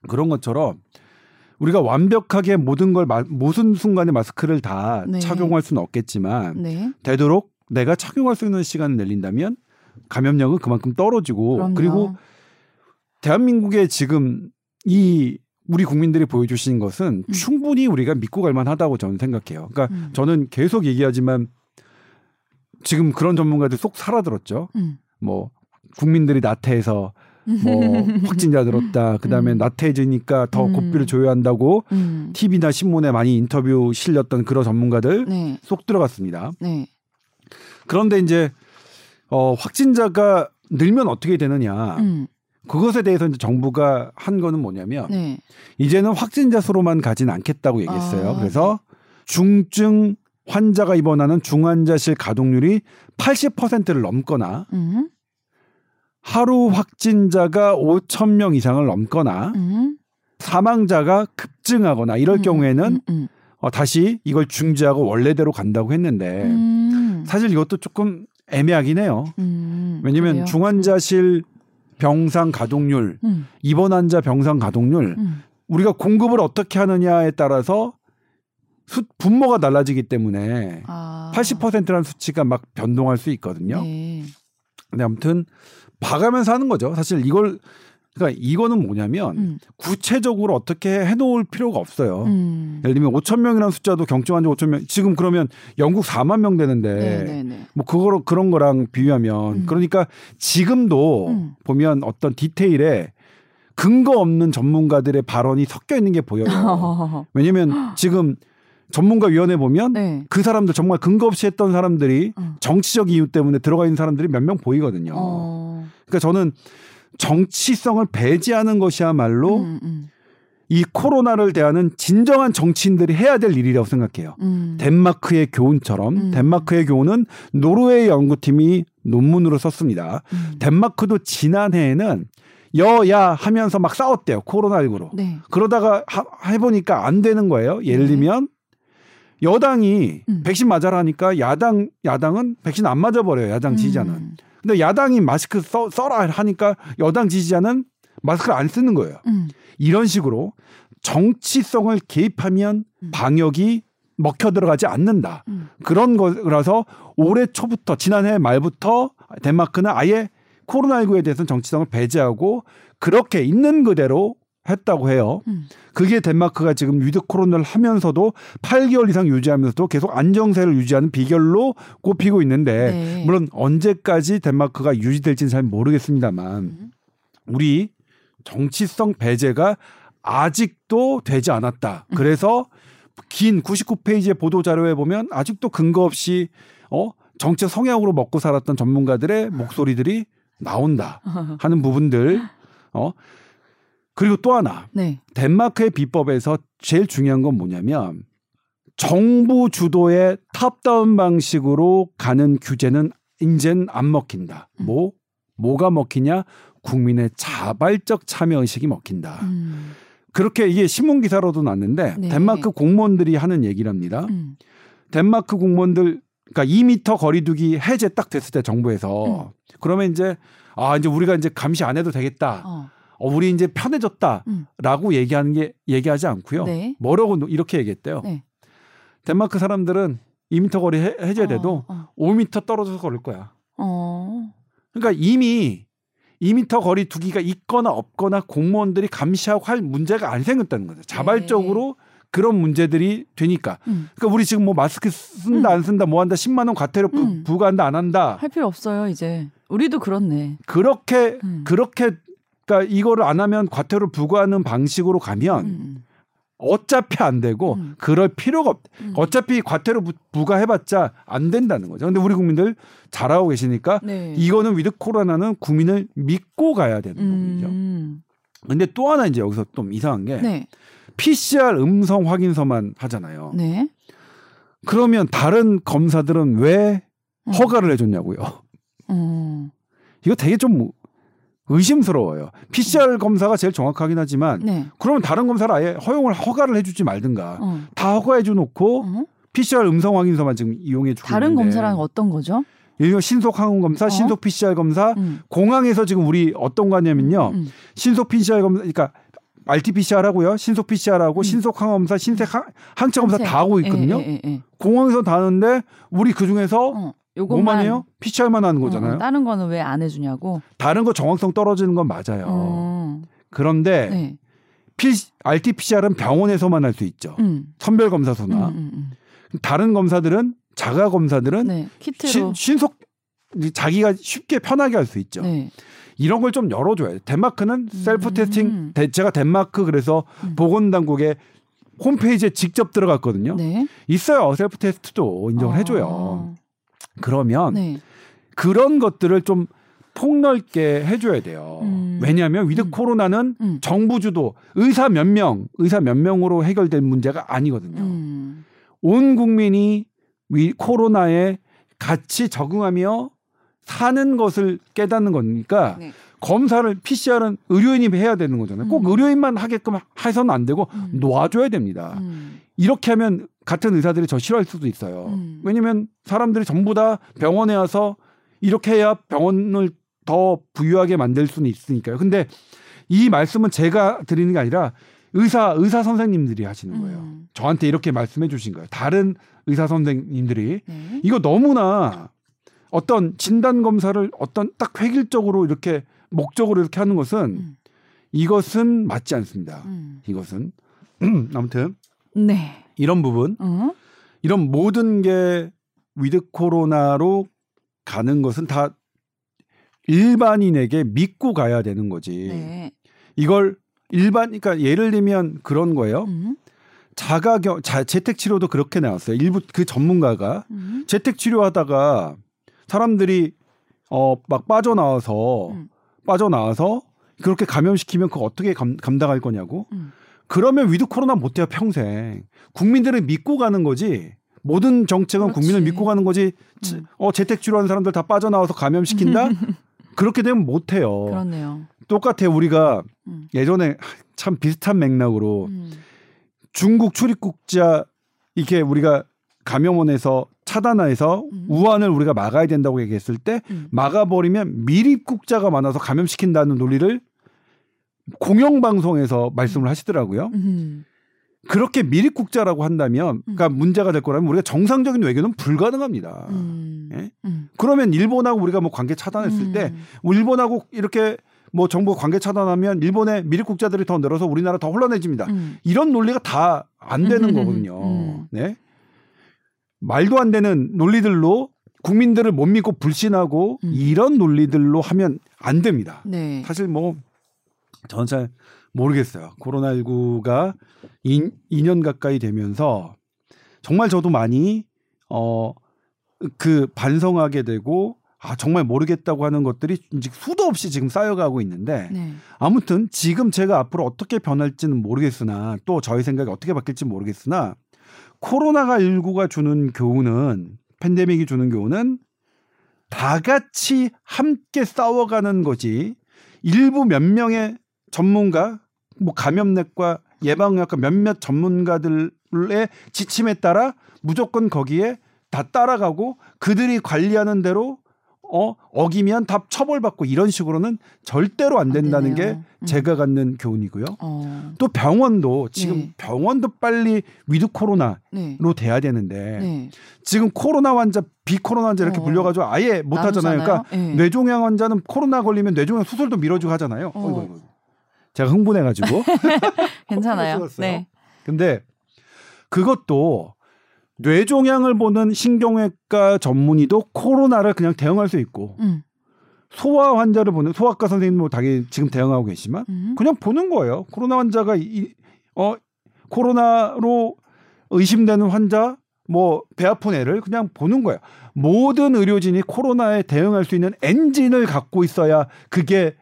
그런 것처럼 우리가 완벽하게 모든 걸 마, 모든 순간에 마스크를 다 네. 착용할 수는 없겠지만 네. 되도록 내가 착용할 수 있는 시간을 늘린다면 감염력은 그만큼 떨어지고 그럼요. 그리고 대한민국의 지금 이 우리 국민들이 보여주신 것은 음. 충분히 우리가 믿고 갈 만하다고 저는 생각해요. 그러니까 음. 저는 계속 얘기하지만 지금 그런 전문가들 쏙 살아들었죠. 음. 뭐 국민들이 나태해서 뭐 확진자 들었다. 그다음에 음. 나태해지니까 더 음. 고삐를 조여야 한다고 음. 티비나 신문에 많이 인터뷰 실렸던 그런 전문가들 네. 쏙 들어갔습니다. 네. 그런데 이제 어, 확진자가 늘면 어떻게 되느냐. 음. 그것에 대해서 이제 정부가 한 거는 뭐냐면 네. 이제는 확진자 수로만 가진 않겠다고 얘기했어요. 아, 그래서 중증 환자가 입원하는 중환자실 가동률이 팔십 퍼센트를 넘거나 음. 하루 확진자가 오천 명 이상을 넘거나 음. 사망자가 급증하거나 이럴 음. 경우에는 음. 음. 어, 다시 이걸 중지하고 원래대로 간다고 했는데 음. 사실 이것도 조금 애매하긴 해요. 음. 왜냐하면 그래요? 중환자실 병상 가동률, 음. 입원 환자 병상 가동률 음. 우리가 공급을 어떻게 하느냐에 따라서 수, 분모가 달라지기 때문에 아. 팔십 퍼센트라는 수치가 막 변동할 수 있거든요. 네. 근데 아무튼 봐가면서 하는 거죠. 사실 이걸 그러니까 이거는 뭐냐면 음. 구체적으로 어떻게 해놓을 필요가 없어요. 음. 예를 들면 오천 명이라는 숫자도 경증 환자 오천 명 지금 그러면 영국 사만 명 되는데 네네네. 뭐 그거 그런 거랑 비유하면 음. 그러니까 지금도 음. 보면 어떤 디테일에 근거 없는 전문가들의 발언이 섞여 있는 게 보여요. 왜냐하면 지금 전문가위원회 보면 네. 그 사람들 정말 근거 없이 했던 사람들이 어. 정치적 이유 때문에 들어가 있는 사람들이 몇 명 보이거든요. 어. 그러니까 저는 정치성을 배제하는 것이야말로 음, 음. 이 코로나를 대하는 진정한 정치인들이 해야 될 일이라고 생각해요. 음. 덴마크의 교훈처럼 음. 덴마크의 교훈은 노르웨이 연구팀이 논문으로 썼습니다. 음. 덴마크도 지난해에는 여야 하면서 막 싸웠대요. 코로나십구로. 네. 그러다가 하, 해보니까 안 되는 거예요. 예를 네. 들면 여당이 음. 백신 맞아라 하니까 야당, 야당은 백신 안 맞아버려요. 야당 지지자는. 음. 근데 야당이 마스크 써, 써라 하니까 여당 지지자는 마스크를 안 쓰는 거예요. 음. 이런 식으로 정치성을 개입하면 음. 방역이 먹혀 들어가지 않는다. 음. 그런 거라서 올해 초부터 지난해 말부터 덴마크는 아예 코로나십구에 대해서는 정치성을 배제하고 그렇게 있는 그대로 했다고 해요. 음. 그게 덴마크가 지금 위드 코로나를 하면서도 팔 개월 이상 유지하면서도 계속 안정세를 유지하는 비결로 꼽히고 있는데 네. 물론 언제까지 덴마크가 유지될지는 잘 모르겠습니다만 음. 우리 정치성 배제가 아직도 되지 않았다. 음. 그래서 긴 구십구 페이지의 보도자료에 보면 아직도 근거 없이 어? 정책 성향으로 먹고 살았던 전문가들의 목소리들이 나온다 하는 부분들 어? 그리고 또 하나 네. 덴마크의 비법에서 제일 중요한 건 뭐냐면 정부 주도의 탑다운 방식으로 가는 규제는 이젠 안 먹힌다. 음. 뭐 뭐가 먹히냐? 국민의 자발적 참여 의식이 먹힌다. 음. 그렇게 이게 신문 기사로도 났는데 네. 덴마크 공무원들이 하는 얘기랍니다. 음. 덴마크 공무원들 그러니까 이 미터 거리두기 해제 딱 됐을 때 정부에서 음. 그러면 이제 아 이제 우리가 이제 감시 안 해도 되겠다. 어. 어, 우리 이제 편해졌다라고 음. 얘기하는 게 얘기하지 않고요. 네. 뭐라고 이렇게 얘기했대요. 네. 덴마크 사람들은 이 미터 거리 해, 해제돼도 어, 어. 오 미터 떨어져서 걸을 거야. 어. 그러니까 이미 이 미터 거리 두기가 있거나 없거나 공무원들이 감시하고 할 문제가 안 생겼다는 거죠. 자발적으로 네. 그런 문제들이 되니까. 음. 그러니까 우리 지금 뭐 마스크 쓴다 음. 안 쓴다 뭐 한다 십만 원 과태료 부, 음. 부과한다 안 한다. 할 필요 없어요 이제. 우리도 그렇네. 그렇게 음. 그렇게. 그러니까 이거를 안 하면 과태료를 부과하는 방식으로 가면 음. 어차피 안 되고 음. 그럴 필요가 없. 음. 어차피 과태료 부, 부과해봤자 안 된다는 거죠. 그런데 우리 국민들 잘하고 계시니까 네. 이거는 위드 코로나는 국민을 믿고 가야 되는 음. 거죠. 그런데 또 하나 이제 여기서 좀 이상한 게 네. 피씨알 음성 확인서만 하잖아요. 네. 그러면 다른 검사들은 왜 허가를 해줬냐고요. 음. 이거 되게 좀 의심스러워요. 피씨알 검사가 제일 정확하긴 하지만 네. 그러면 다른 검사를 아예 허용을 허가를 해주지 말든가 어. 다 허가해주놓고 어? 피씨알 음성 확인서만 지금 이용해주고 다른 있는데. 검사랑 어떤 거죠? 예를 들어 신속 항원 검사, 어? 신속 피씨알 검사, 음. 공항에서 지금 우리 어떤 거냐면요, 음. 신속 피씨알 검사, 그러니까 알티피씨알 하고요, 신속 피씨알 하고 음. 신속 항원 검사, 신속 항체 검사 다 하고 있거든요. 에, 에, 에, 에. 공항에서 다 하는데 우리 그 중에서 어. 뭐만 해요? 피씨알만 하는 거잖아요. 어, 다른 거는 왜 안 해주냐고? 다른 거 정확성 떨어지는 건 맞아요. 어. 그런데 네. 피, 알티피씨알은 병원에서만 할 수 있죠. 음. 선별검사소나. 음, 음, 음. 다른 검사들은 자가검사들은 네, 키트로. 시, 신속 자기가 쉽게 편하게 할 수 있죠. 네. 이런 걸 좀 열어줘야 돼요. 덴마크는 음. 셀프 테스팅. 음. 데, 제가 덴마크 그래서 음. 보건당국에 홈페이지에 직접 들어갔거든요. 네. 있어요. 셀프 테스트도 인정을 어. 해줘요. 그러면 네. 그런 것들을 좀 폭넓게 해줘야 돼요. 음. 왜냐하면 위드 음. 코로나는 음. 정부 주도 의사 몇 명, 의사 몇 명으로 해결된 문제가 아니거든요. 음. 온 국민이 이 코로나에 같이 적응하며 사는 것을 깨닫는 거니까 네. 검사를 피씨알은 의료인이 해야 되는 거잖아요. 음. 꼭 의료인만 하게끔 해서는 안 되고 음. 놓아줘야 됩니다. 음. 이렇게 하면 같은 의사들이 저 싫어할 수도 있어요. 음. 왜냐하면 사람들이 전부 다 병원에 와서 이렇게 해야 병원을 더 부유하게 만들 수는 있으니까요. 근데 이 말씀은 제가 드리는 게 아니라 의사 의사 선생님들이 하시는 거예요. 음. 저한테 이렇게 말씀해 주신 거예요. 다른 의사 선생님들이 네. 이거 너무나 어떤 진단 검사를 어떤 딱 획일적으로 이렇게 목적으로 이렇게 하는 것은 음. 이것은 맞지 않습니다. 음. 이것은 아무튼 네. 이런 부분 어? 이런 모든 게 위드 코로나로 가는 것은 다 일반인에게 믿고 가야 되는 거지. 네. 이걸 일반 그러니까 예를 들면 그런 거예요. 음. 자가격 재택 치료도 그렇게 나왔어요. 일부 그 전문가가 음. 재택 치료하다가 사람들이 어 막 빠져나와서 음. 빠져나와서 그렇게 감염시키면 그거 어떻게 감, 감당할 거냐고. 음. 그러면 위드 코로나 못 해요 평생. 국민들을 믿고 가는 거지. 모든 정책은 그렇지. 국민을 믿고 가는 거지. 음. 어 재택 치료하는 사람들 다 빠져나와서 감염시킨다. 그렇게 되면 못 해요. 그렇네요. 똑같아요. 우리가 음. 예전에 참 비슷한 맥락으로 음. 중국 출입국자 이렇게 우리가 감염원에서 차단해서 음. 우한을 우리가 막아야 된다고 얘기했을 때 음. 막아버리면 밀입국자가 많아서 감염시킨다는 논리를 공영방송에서 말씀을 하시더라고요. 음. 그렇게 밀입국자라고 한다면 그러니까 문제가 될 거라면 우리가 정상적인 외교는 불가능합니다. 음. 예? 음. 그러면 일본하고 우리가 뭐 관계 차단했을 음. 때 일본하고 이렇게 뭐 정부 관계 차단하면 일본의 밀입국자들이 더 늘어서 우리나라 더 혼란해집니다. 음. 이런 논리가 다 안 되는 음. 거거든요. 음. 네? 말도 안 되는 논리들로 국민들을 못 믿고 불신하고 음. 이런 논리들로 하면 안 됩니다. 네. 사실 뭐 저는 잘 모르겠어요. 코로나십구가 이 년 가까이 되면서 정말 저도 많이 어, 그 반성하게 되고 아 정말 모르겠다고 하는 것들이 수도 없이 지금 쌓여가고 있는데 네. 아무튼 지금 제가 앞으로 어떻게 변할지는 모르겠으나 또 저의 생각이 어떻게 바뀔지 모르겠으나 코로나십구가 주는 교훈은 팬데믹이 주는 교훈은 다 같이 함께 싸워가는 거지 일부 몇 명의 전문가 뭐 감염내과 예방의학과 몇몇 전문가들의 지침에 따라 무조건 거기에 다 따라가고 그들이 관리하는 대로 어, 어기면 다 처벌받고 이런 식으로는 절대로 안 된다는 안 게 제가 갖는 음. 교훈이고요. 어. 또 병원도 지금 네. 병원도 빨리 위드 코로나로 네. 돼야 되는데 네. 지금 코로나 환자 비코로나 환자 이렇게 어. 불려가지고 아예 못 나누잖아요. 하잖아요. 그러니까 네. 뇌종양 환자는 코로나 걸리면 뇌종양 수술도 밀어주고 하잖아요. 어. 어이구, 어이구. 제가 흥분해가지고 괜찮아요. 네. 근데 그것도 뇌종양을 보는 신경외과 전문의도 코로나를 그냥 대응할 수 있고 음. 소아 환자를 보는 소아과 선생님도 당연히 지금 대응하고 계시지만 음. 그냥 보는 거예요. 코로나 환자가 이, 어, 코로나로 의심되는 환자 뭐 배 아픈 애를 그냥 보는 거예요. 모든 의료진이 코로나에 대응할 수 있는 엔진을 갖고 있어야 그게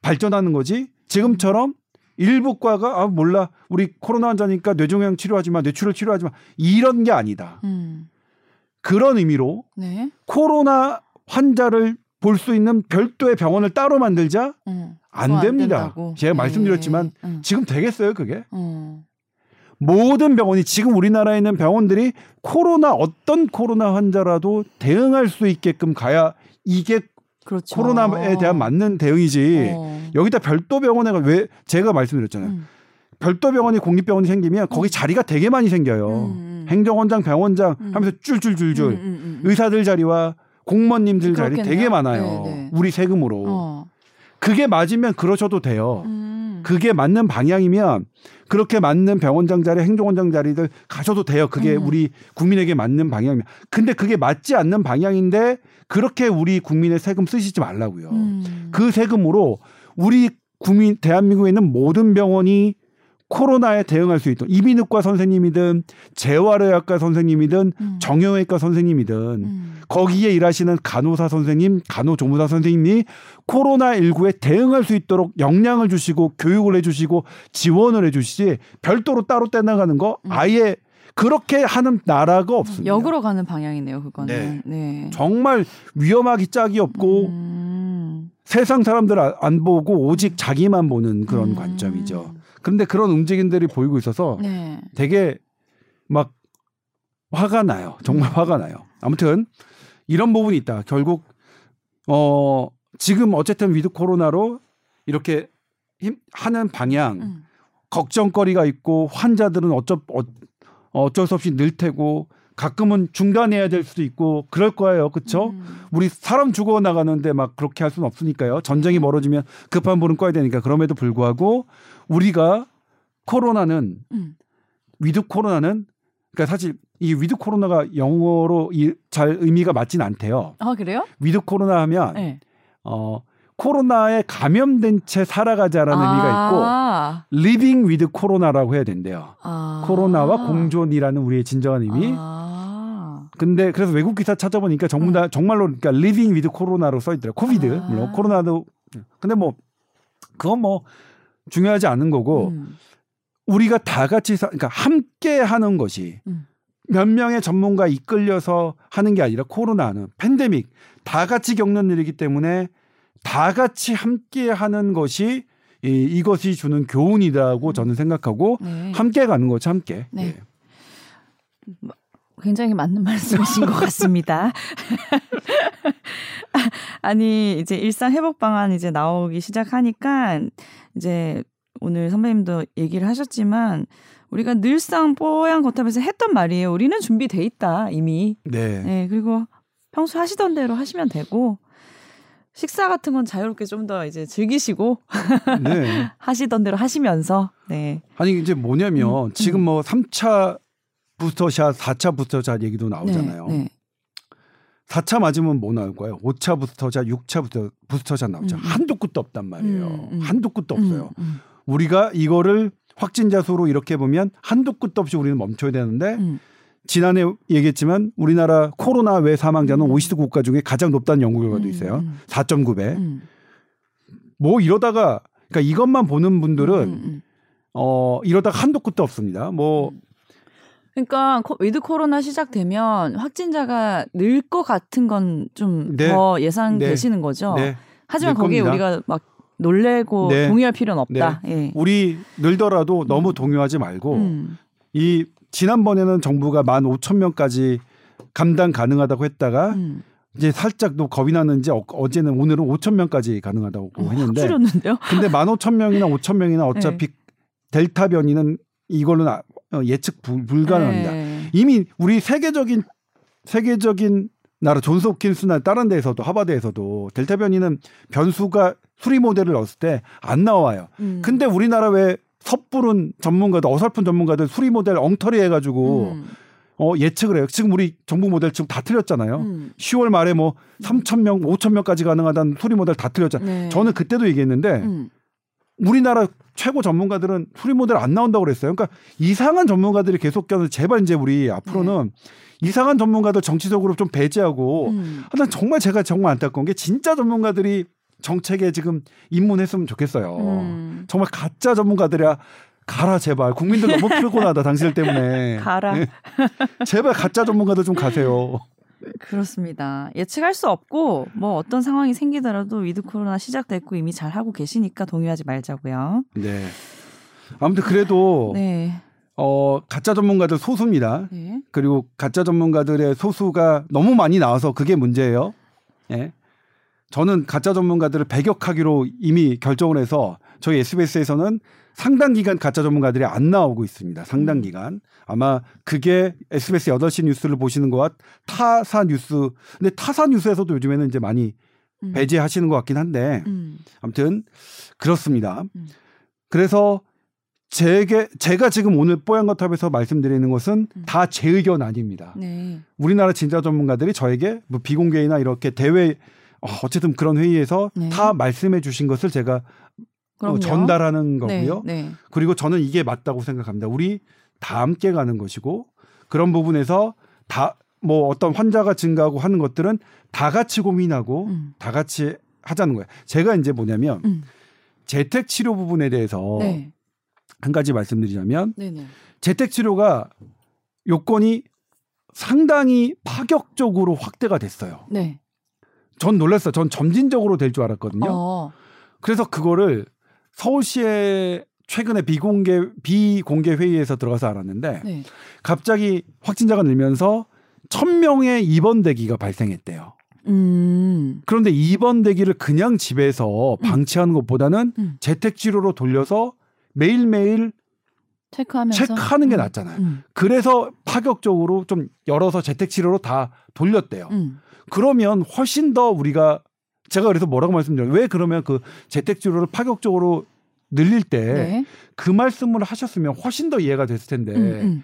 발전하는 거지 지금처럼 일부 과가 아 몰라 우리 코로나 환자니까 뇌종양 치료하지마 뇌출혈 치료하지마 이런 게 아니다. 음. 그런 의미로 네. 코로나 환자를 볼 수 있는 별도의 병원을 따로 만들자 음. 안 됩니다. 안 제가 네. 말씀드렸지만 음. 지금 되겠어요 그게? 음. 모든 병원이 지금 우리나라에 있는 병원들이 코로나 어떤 코로나 환자라도 대응할 수 있게끔 가야 이게 그렇죠. 코로나에 대한 맞는 대응이지 어. 여기다 별도 병원에 왜 제가 말씀드렸잖아요. 음. 별도 병원이 공립병원이 생기면 거기 자리가 되게 많이 생겨요. 음. 행정원장, 병원장 음. 하면서 줄줄줄줄 음, 음, 음. 의사들 자리와 공무원님들 그렇겠네요. 자리 되게 많아요. 네네. 우리 세금으로. 어. 그게 맞으면 그러셔도 돼요. 음. 그게 맞는 방향이면 그렇게 맞는 병원장 자리, 행정원장 자리들 가셔도 돼요. 그게 음. 우리 국민에게 맞는 방향이면. 근데 그게 맞지 않는 방향인데 그렇게 우리 국민의 세금 쓰시지 말라고요. 음. 그 세금으로 우리 국민 대한민국에 있는 모든 병원이 코로나에 대응할 수 있도록 이비인후과 선생님이든 재활의학과 선생님이든 음. 정형외과 선생님이든 음. 거기에 일하시는 간호사 선생님, 간호조무사 선생님이 코로나십구에 대응할 수 있도록 역량을 주시고 교육을 해주시고 지원을 해주시지 별도로 따로 떼나가는 거 아예 그렇게 하는 나라가 없습니다. 역으로 가는 방향이네요, 그거는. 네. 네. 정말 위험하기 짝이 없고 음. 세상 사람들 안 보고 오직 자기만 보는 그런 음. 관점이죠. 그런데 그런 움직임들이 보이고 있어서 네. 되게 막 화가 나요. 정말 화가 나요. 아무튼 이런 부분이 있다. 결국 어 지금 어쨌든 위드 코로나로 이렇게 힘, 하는 방향 음. 걱정거리가 있고 환자들은 어쩌, 어, 어쩔 수 없이 늘 테고 가끔은 중단해야 될 수도 있고 그럴 거예요. 그렇죠? 음. 우리 사람 죽어나가는데 막 그렇게 할 수는 없으니까요. 전쟁이 멀어지면 급한 불은 꺼야 되니까. 그럼에도 불구하고 우리가 코로나는 음. 위드 코로나는 그러니까 사실 이 위드 코로나가 영어로 이, 잘 의미가 맞진 않대요. 아 그래요? 위드 코로나 하면 네. 어, 코로나에 감염된 채 살아가자라는 아~ 의미가 있고 living with 코로나라고 해야 된대요. 아~ 코로나와 공존이라는 우리의 진정한 의미. 아~ 근데 그래서 외국 기사 찾아보니까 정말, 네. 정말로 그러니까 living with 코로나로 써있더라고요. 코비드 아~ 물론 코로나도. 근데 뭐 그건 뭐 중요하지 않은 거고 음. 우리가 다 같이 사, 그러니까 함께 하는 것이 음. 몇 명의 전문가 이끌려서 하는 게 아니라 코로나는 팬데믹 다 같이 겪는 일이기 때문에 다 같이 함께 하는 것이 이, 이것이 주는 교훈이라고 저는 생각하고 네. 함께 가는 거죠. 함께. 네. 네. 굉장히 맞는 말씀이신 것 같습니다. 아니 이제 일상 회복 방안 이제 나오기 시작하니까 이제 오늘 선배님도 얘기를 하셨지만 우리가 늘상 뽀얀거탑에서 했던 말이에요. 우리는 준비돼 있다 이미. 네. 네. 그리고 평소 하시던 대로 하시면 되고 식사 같은 건 자유롭게 좀 더 이제 즐기시고 네. 하시던 대로 하시면서. 네. 아니 이제 뭐냐면 음, 지금 음. 뭐 삼 차 부스터샷, 사 차 부스터샷 얘기도 나오잖아요. 네, 네. 사 차 맞으면 뭐 나올까요? 오 차 부스터샷, 육 차 부스터, 부스터샷 나오죠. 음. 한도 끝도 없단 말이에요. 음, 음. 한도 끝도 없어요. 음, 음. 우리가 이거를 확진자 수로 이렇게 보면 한도 끝도 없이 우리는 멈춰야 되는데 음. 지난해 얘기했지만 우리나라 코로나 외 사망자는 음. 오이시디 국가 중에 가장 높다는 연구 결과도 있어요. 음. 사 점 구 배. 음. 뭐 이러다가 그러니까 이것만 보는 분들은 음. 어 이러다가 한도 끝도 없습니다. 뭐 그러니까 위드 코로나 시작되면 확진자가 늘 것 같은 건 좀 더 네. 예상되시는 네. 거죠. 네. 하지만 거기에 겁니다. 우리가 막 놀래고 네. 동요할 필요는 없다. 네. 예. 우리 늘더라도 음. 너무 동요하지 말고 음. 이 지난번에는 정부가 만 오천 명까지 감당 가능하다고 했다가 음. 이제 살짝 또 겁이 나는지 어, 어제는 오늘은 오천 명까지 가능하다고 어, 했는데 확 줄였는데요? 근데 만 오천 명이나 오천 명이나 어차피 네. 델타 변이는 이걸로는 예측 불, 불가능합니다. 네. 이미 우리 세계적인 세계적인 나라 존스 홉킨스나 다른 데에서도 하버드에서도 델타 변이는 변수가 수리 모델을 넣었을 때 안 나와요. 음. 근데 우리나라 왜 섣부른 전문가들 어설픈 전문가들 수리 모델 엉터리 해가지고 음. 어, 예측을 해요. 지금 우리 정부 모델 지금 다 틀렸잖아요. 음. 시월 말에 뭐 삼천 명, 오천 명까지 가능하다는 수리 모델 다 틀렸잖아요. 네. 저는 그때도 얘기했는데 음. 우리나라 최고 전문가들은 수리 모델 안 나온다고 그랬어요. 그러니까 이상한 전문가들이 계속 껴서 제발 이제 우리 앞으로는 네. 이상한 전문가들 정치적으로 좀 배제하고 음. 아, 난 정말 제가 정말 안타까운 게 진짜 전문가들이 정책에 지금 입문했으면 좋겠어요. 음. 정말 가짜 전문가들이야 가라 제발. 국민들 너무 피곤하다 당신들 때문에. 가라. 네. 제발 가짜 전문가들 좀 가세요. 그렇습니다. 예측할 수 없고 뭐 어떤 상황이 생기더라도 위드 코로나 시작됐고 이미 잘하고 계시니까 동요하지 말자고요. 네. 아무튼 그래도 네. 어, 가짜 전문가들 소수입니다. 네. 그리고 가짜 전문가들의 소수가 너무 많이 나와서 그게 문제예요. 예. 네. 저는 가짜 전문가들을 배격하기로 이미 결정을 해서 저희 에스비에스에서는 상당 기간 가짜 전문가들이 안 나오고 있습니다. 상당 기간. 아마 그게 에스비에스 여덟 시 뉴스를 보시는 것과 타사 뉴스. 근데 타사 뉴스에서도 요즘에는 이제 많이 음. 배제하시는 것 같긴 한데 음. 아무튼 그렇습니다. 음. 그래서 제게, 제가 지금 오늘 뽀얀거탑에서 말씀드리는 것은 음. 다 제 의견 아닙니다. 네. 우리나라 진짜 전문가들이 저에게 뭐 비공개이나 이렇게 대회 어쨌든 그런 회의에서 네. 다 말씀해 주신 것을 제가 그럼요. 전달하는 거고요. 네, 네. 그리고 저는 이게 맞다고 생각합니다. 우리 다 함께 가는 것이고 그런 부분에서 다 뭐 어떤 환자가 증가하고 하는 것들은 다 같이 고민하고 음. 다 같이 하자는 거예요. 제가 이제 뭐냐면 음. 재택치료 부분에 대해서 네. 한 가지 말씀드리자면 네, 네. 재택치료가 요건이 상당히 파격적으로 확대가 됐어요. 네. 전 놀랐어요. 전 점진적으로 될 줄 알았거든요. 어. 그래서 그거를 서울시에 최근에 비공개 비공개 회의에서 들어가서 알았는데 네. 갑자기 확진자가 늘면서 천 명의 입원대기가 발생했대요. 음. 그런데 입원대기를 그냥 집에서 방치하는 음. 것보다는 음. 재택치료로 돌려서 매일매일 체크하면서? 체크하는 게 음. 낫잖아요. 음. 그래서 파격적으로 좀 열어서 재택치료로 다 돌렸대요. 음. 그러면 훨씬 더 우리가 제가 그래서 뭐라고 말씀드렸냐면 왜 그러면 그 재택치료를 파격적으로 늘릴 때 그 네. 말씀을 하셨으면 훨씬 더 이해가 됐을 텐데 음, 음.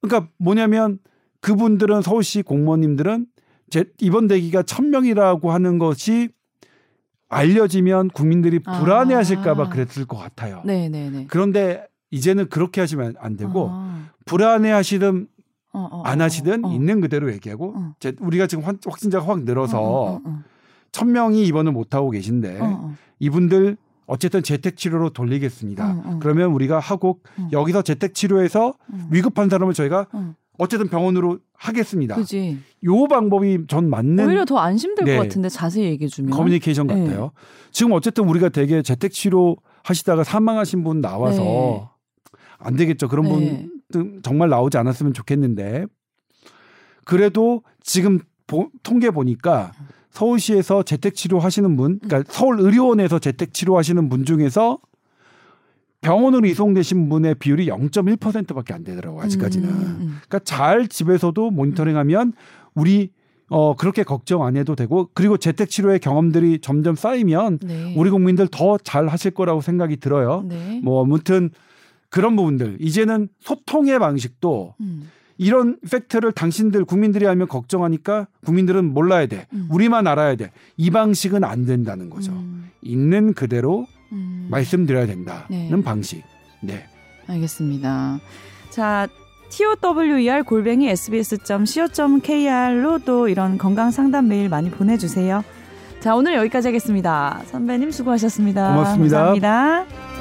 그러니까 뭐냐면 그분들은 서울시 공무원님들은 제, 입원 대기가 천 명이라고 하는 것이 알려지면 국민들이 불안해하실까 봐 아. 그랬을 것 같아요. 네네네. 그런데 이제는 그렇게 하시면 안 되고 아. 불안해하시든 어, 어, 안 하시든 어, 어. 있는 그대로 얘기하고 어. 제, 우리가 지금 환, 확진자가 확 늘어서 어, 어, 어, 어. 천 명이 입원을 못하고 계신데 어, 어. 이분들 어쨌든 재택치료로 돌리겠습니다. 어, 어. 그러면 우리가 하고 어. 여기서 재택치료에서 어. 위급한 사람을 저희가 어. 어쨌든 병원으로 하겠습니다. 그지. 요 방법이 전 맞는 오히려 더 안심될 네. 것 같은데 자세히 얘기해 주면 커뮤니케이션 네. 같아요. 지금 어쨌든 우리가 되게 재택치료 하시다가 사망하신 분 나와서 네. 안 되겠죠. 그런 네. 분 정말 나오지 않았으면 좋겠는데 그래도 지금 보, 통계 보니까 서울시에서 재택치료 하시는 분 그러니까 서울의료원에서 재택치료 하시는 분 중에서 병원으로 이송되신 분의 비율이 영 점 일 퍼센트밖에 안 되더라고요. 아직까지는. 음, 음. 그러니까 잘 집에서도 모니터링하면 우리 어, 그렇게 걱정 안 해도 되고 그리고 재택치료의 경험들이 점점 쌓이면 네. 우리 국민들 더 잘 하실 거라고 생각이 들어요. 네. 뭐 아무튼 그런 부분들. 이제는 소통의 방식도 음. 이런 팩트를 당신들 국민들이 알면 걱정하니까 국민들은 몰라야 돼. 음. 우리만 알아야 돼. 이 방식은 안 된다는 거죠. 음. 있는 그대로 음. 말씀드려야 된다는 네. 방식. 네. 알겠습니다. 자, 티 오 더블유 이 알 골뱅이 에스 비 에스 점 씨 오 점 케이 알로 또 이런 건강 상담 메일 많이 보내주세요. 자, 오늘 여기까지 하겠습니다. 선배님 수고하셨습니다. 고맙습니다. 감사합니다.